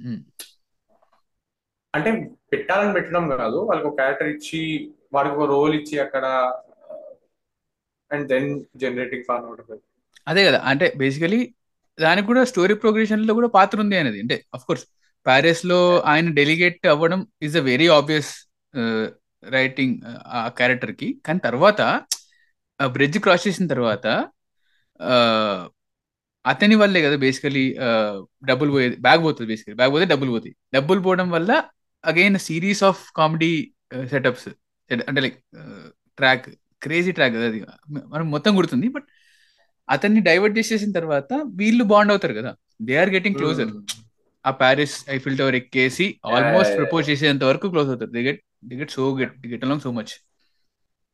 అంటే పెట్టాలని పెట్టడం కాదు, వాళ్ళకి ఒక క్యారెక్టర్ ఇచ్చి వాడికి ఒక రోల్ ఇచ్చి అక్కడ and then generating fun out of it. అదే కదా, అంటే బేసికలీ దానికి కూడా స్టోరీ ప్రోగ్రెషన్ లో కూడా పాత్ర ఉంది అనేది. అంటే అఫ్ కోర్స్ ప్యారిస్ లో ఆయన డెలిగేట్ అవ్వడం is a very obvious writing ఆ క్యారెక్టర్ కి, కానీ తర్వాత బ్రిడ్జ్ క్రాస్ చేసిన తర్వాత అతని వల్లే కదా బేసికలీ డబ్బులు పోయేది, బ్యాగ్ పోతుంది, బేసికలీ బ్యాగ్ పోతే డబ్బులు పోతాయి. డబ్బులు పోవడం వల్ల again series of comedy setups, అంటే లైక్ ట్రాక్ క్రేజీ ట్రాక్ అది మనం మొత్తం గుర్తుంది. బట్ అతన్ని డైవర్ట్ చేసేసిన తర్వాత వీళ్ళు బాండ్ అవుతారు కదా, దే ఆర్ గెటింగ్ క్లోజర్. ఆ ప్యారిస్ ఐఫిల్ టవర్ ఎక్కేసి ఆల్మోస్ట్ ప్రపోజ్ చేసేంత వరకు క్లోజ్ అవుతారు. They get along so much.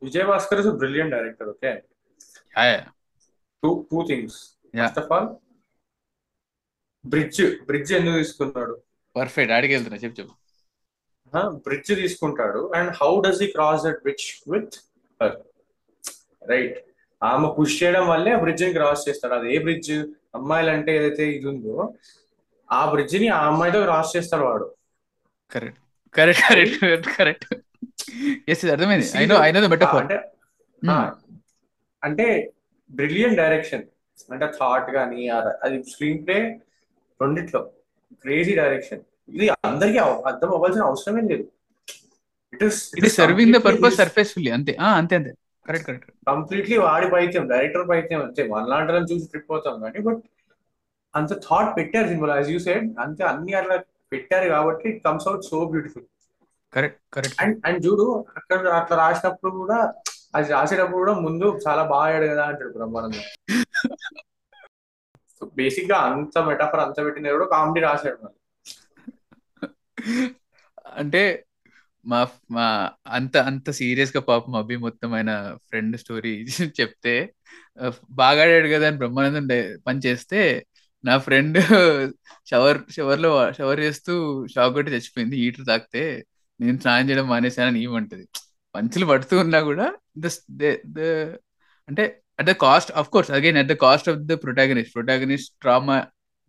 Vijayabhaskar is a brilliant director. Okay two things. First of all bridge ఎందుకు తీసుకున్నాడు? పర్ఫెక్ట్, ఆడికి వెళ్తున్నా, చెప్పు. బ్రిడ్జ్ తీసుకుంటాడు and how does he cross that bridge with her, right? ఆమె పుష్ చేయడం వల్లే ఆ బ్రిడ్జ్ ని క్రాస్ చేస్తాడు. అది ఏ బ్రిడ్జ్? అమ్మాయిలంటే ఏదైతే ఇది ఉందో ఆ బ్రిడ్జ్ ని ఆ అమ్మాయితో క్రాస్ చేస్తాడు వాడు. Correct correct correct correct yes అర్థమైంది. I know the metaphor. అంటే బ్రిలియంట్ డైరెక్షన్, అంటే థాట్ కానీ అది స్క్రీన్ ప్లే రెండిట్లో క్రేజీ డైరెక్షన్. ఇది అందరికీ అర్థం అవ్వాల్సిన అవసరమే లేదు. It is serving the purpose surfacefully. అంతే కరెక్ట్. కంప్లీట్లీ వాడి పైత్యం, డైరెక్టర్ పైత్యం అంతే. వన్ లాంటి చూసి ట్రిప్ అవుతాం కానీ బట్ అంత థాట్ పెట్టారు సినిమాలో, యాజ్ యూ సెడ్. అంతే, అన్ని అట్లా పెట్టారు కాబట్టి it comes out so beautiful. Correct correct. And చూడు అక్కడ అట్లా రాసినప్పుడు కూడా, అది రాసేటప్పుడు కూడా ముందు చాలా బాగా అయ్యాడు కదా అంటాడు బ్రహ్మానందం. బేసిక్ గా అంత మెటాఫర్ అంత పెట్టిన కూడా కామెడీ రాసాడు. అంటే మా అంత సీరియస్ గా పాపం అభి మొత్తం ఆయన ఫ్రెండ్ స్టోరీ చెప్తే, బాగా ఆడాడు కదా అని బ్రహ్మానందం పని చేస్తే, నా ఫ్రెండ్ షవర్ చేస్తూ షాక్ కొట్టి చచ్చిపోయింది, హీటర్ తాకితే నేను స్నానం చేయడం మానేసానని ఏమంటది. పంచులు పడుతూ ఉన్నా కూడా అంటే at the cost, of course again at the cost of the protagonist trauma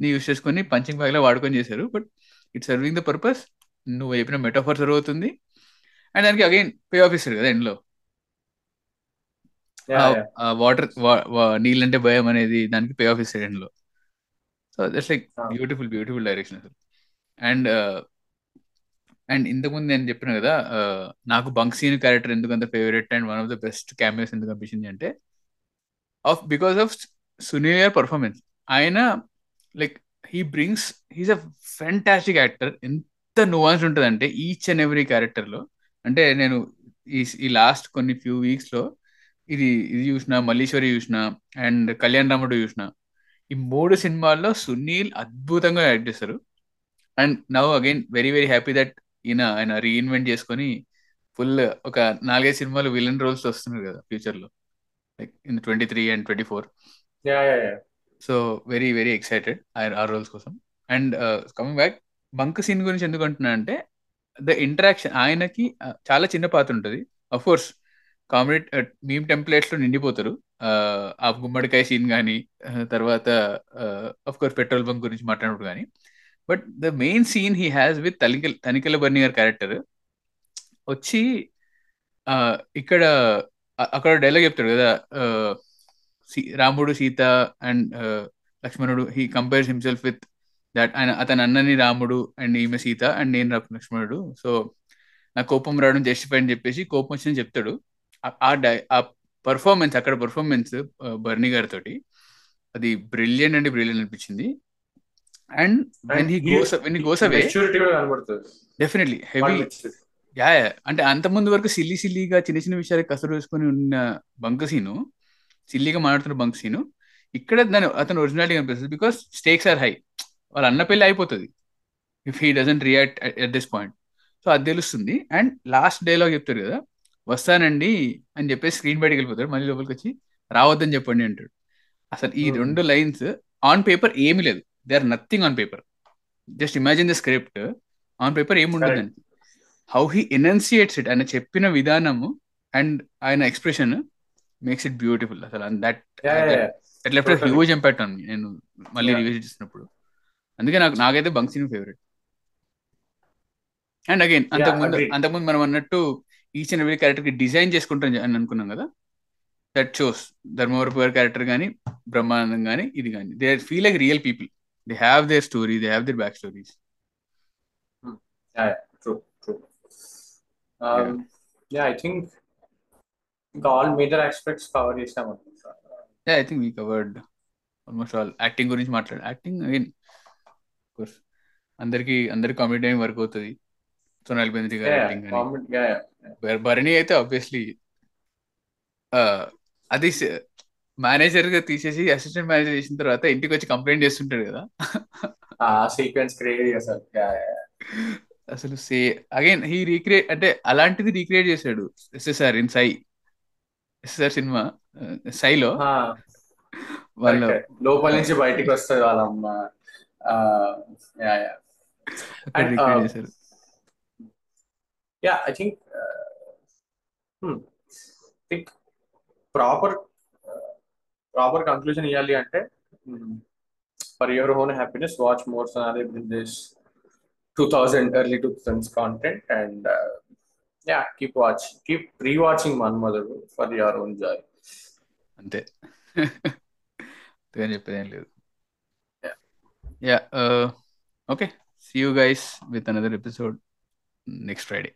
ని యూస్ చేసుకుని పంచింగ్ బ్యాగ్ లో వాడుకొని చేశారు. But it's serving the purpose. నువ్వు చెప్పిన మెటాఫర్ సర్వ్ అవుతుంది అండ్ దానికి అగైన్ పే ఆఫ్ ఇస్తారు కదా ఎండ్లో. వాటర్ నీళ్ళంటే భయం అనేది దానికి పే ఆఫ్ ఇస్తారు ఎండ్లో. So that's like beautiful beautiful direction అసలు. అండ్ ఇంతకుముందు నేను చెప్పిన కదా నాకు బంక్ సీన్ క్యారెక్టర్ ఎందుకంత favourite and one of the best cameos ఎందుకు అనిపించింది అంటే బికాస్ ఆఫ్ సునీల్ గారి పర్ఫార్మెన్స్. ఆయన like he's a fantastic actor. ఎంత నువాన్స్ ఉంటుంది అంటే ఈచ్ అండ్ ఎవ్రీ క్యారెక్టర్లో. అంటే నేను ఈ లాస్ట్ కొన్ని ఫ్యూ వీక్స్లో ఇది చూసిన, మల్లేశ్వరి చూసిన అండ్ కళ్యాణ్ రాముడు చూసిన. ఈ మూడు సినిమాల్లో సునీల్ అద్భుతంగా యాక్ట్ చేస్తారు. And now again very very happy that ఆయన రీఇన్వెంట్ చేసుకొని ఫుల్ ఒక 4-5 సినిమాలు విలన్ రోల్స్ వస్తున్నారు కదా ఫ్యూచర్లో, like in 23 and 24. So very very excited ఆయన ఆ రోల్స్ కోసం. And coming back bunk scene గురించి ఎందుకు అంటున్నా అంటే ద ఇంటరాక్షన్, ఆయనకి చాలా చిన్న పాత్ర ఉంటుంది. అఫ్ కోర్స్ కామెడీ మీమ్ టెంప్లెట్స్లో నిండిపోతారు. ఆ గుమ్మడికాయ సీన్ కానీ, తర్వాత అఫ్ కోర్స్ పెట్రోల్ బంక్ గురించి మాట్లాడినప్పుడు కానీ, but the main scene he has with Tanikella Bharani గారి క్యారెక్టర్ వచ్చి ఇక్కడ అక్కడ డైలాగ్ చెప్తాడు కదా, రాముడు సీత అండ్ లక్ష్మణుడు, he compares himself with that, ఆయన అతని అన్నని రాముడు అండ్ ఈమె సీత అండ్ నేను లక్ష్మణుడు, సో నా కోపం రావడం జస్టిఫై అని చెప్పేసి కోపం వచ్చిందని చెప్తాడు. ఆ పర్ఫార్మెన్స్, అక్కడ పర్ఫార్మెన్స్ బర్నీ గారితో అది బ్రిలియంట్ అండ్ బ్రిలియంట్ అనిపించింది. And when he goes away definitely heavy, yeah, అంటే అంత ముందు వరకు సిల్లీ సిల్లీగా చిన్న చిన్న విషయాలు కసరు వేసుకుని ఉన్న బంకసీను, సిల్లీగా మాట్లాడుతున్న బంకసీను ఇక్కడ దాని అతను ఒరిజినాలిటీ అనిపిస్తుంది. బికాస్ స్టేక్స్ ఆర్ హై, వాళ్ళ అన్న పెళ్లి అయిపోతుంది if he doesn't react at this point. So అది తెలుస్తుంది. అండ్ లాస్ట్ డైలాగ్ చెప్తారు కదా, వస్తానండి అని చెప్పేసి స్క్రీన్ బయటకి వెళ్ళిపోతాడు, మళ్ళీ లోపలికి వచ్చి రావద్దని చెప్పండి అంటాడు. అసలు ఈ రెండు లైన్స్ ఆన్ పేపర్ ఏమీ లేదు, they are nothing on paper, just imagine the script, on paper ఏముండదు. హౌ హీ ఎనన్సియేట్స్ ఇట్, ఆయన చెప్పిన విధానము అండ్ ఆయన ఎక్స్ప్రెషన్ మేక్స్ ఇట్ బ్యూటిఫుల్. అసలు that left huge impact on me, నేను మళ్ళీ రివిజిట్ చేసినప్పుడు. అందుకే నాకైతే బంక్సీన్ ఫేవరెట్. అండ్ అగైన్ అంతకుముందు మనం అన్నట్టు ఈచ్ అండ్ ఎవ్రీ క్యారెక్టర్ కి డిజైన్ చేసుకుంటాం అని అనుకున్నాం కదా, దట్ షోస్ ధర్మవరపు గారి క్యారెక్టర్ కానీ, బ్రహ్మానందం కానీ, ఇది కానీ, they feel like real people, they have their story, they have their backstories. Yeah, true. Yeah, I think all major aspects cover chesam anukunda. Yeah, I think we covered almost all. Acting gurinchi matladu, acting again of course andarki comedy time work avutadi. Sonali Bendre garu acting ani comedy, yeah, Barani aithe obviously adi manager గా తీసేసి అసిస్టెంట్ మేనేజర్ చేసిన తర్వాత ఇంటికి వచ్చి కంప్లైంట్ చేస్తుంటాడు కదా, ఆ సీక్వెన్స్ క్రియేట్ చేశారు అసలు. సే అగైన్ హీ రీక్రియేట్, అంటే అలాంటిది రీక్రియేట్ చేశాడు SSR in Sye, SSR cinema సైలో వాళ్ళు లోపల నుంచి బయటికి వస్తుంది వాళ్ళమ్మ, రీక్రియేట్ చేశారు. Yeah, I think proper conclusion ఇవ్వాలి అంటే, for your own happiness watch more Sonali Bendre's 2000 early 2000s content, and yeah, keep rewatching Manmadhudu for your own joy. అంతే, నేను చెప్పేదేం లేదు. Yeah, okay, see you guys with another episode next Friday.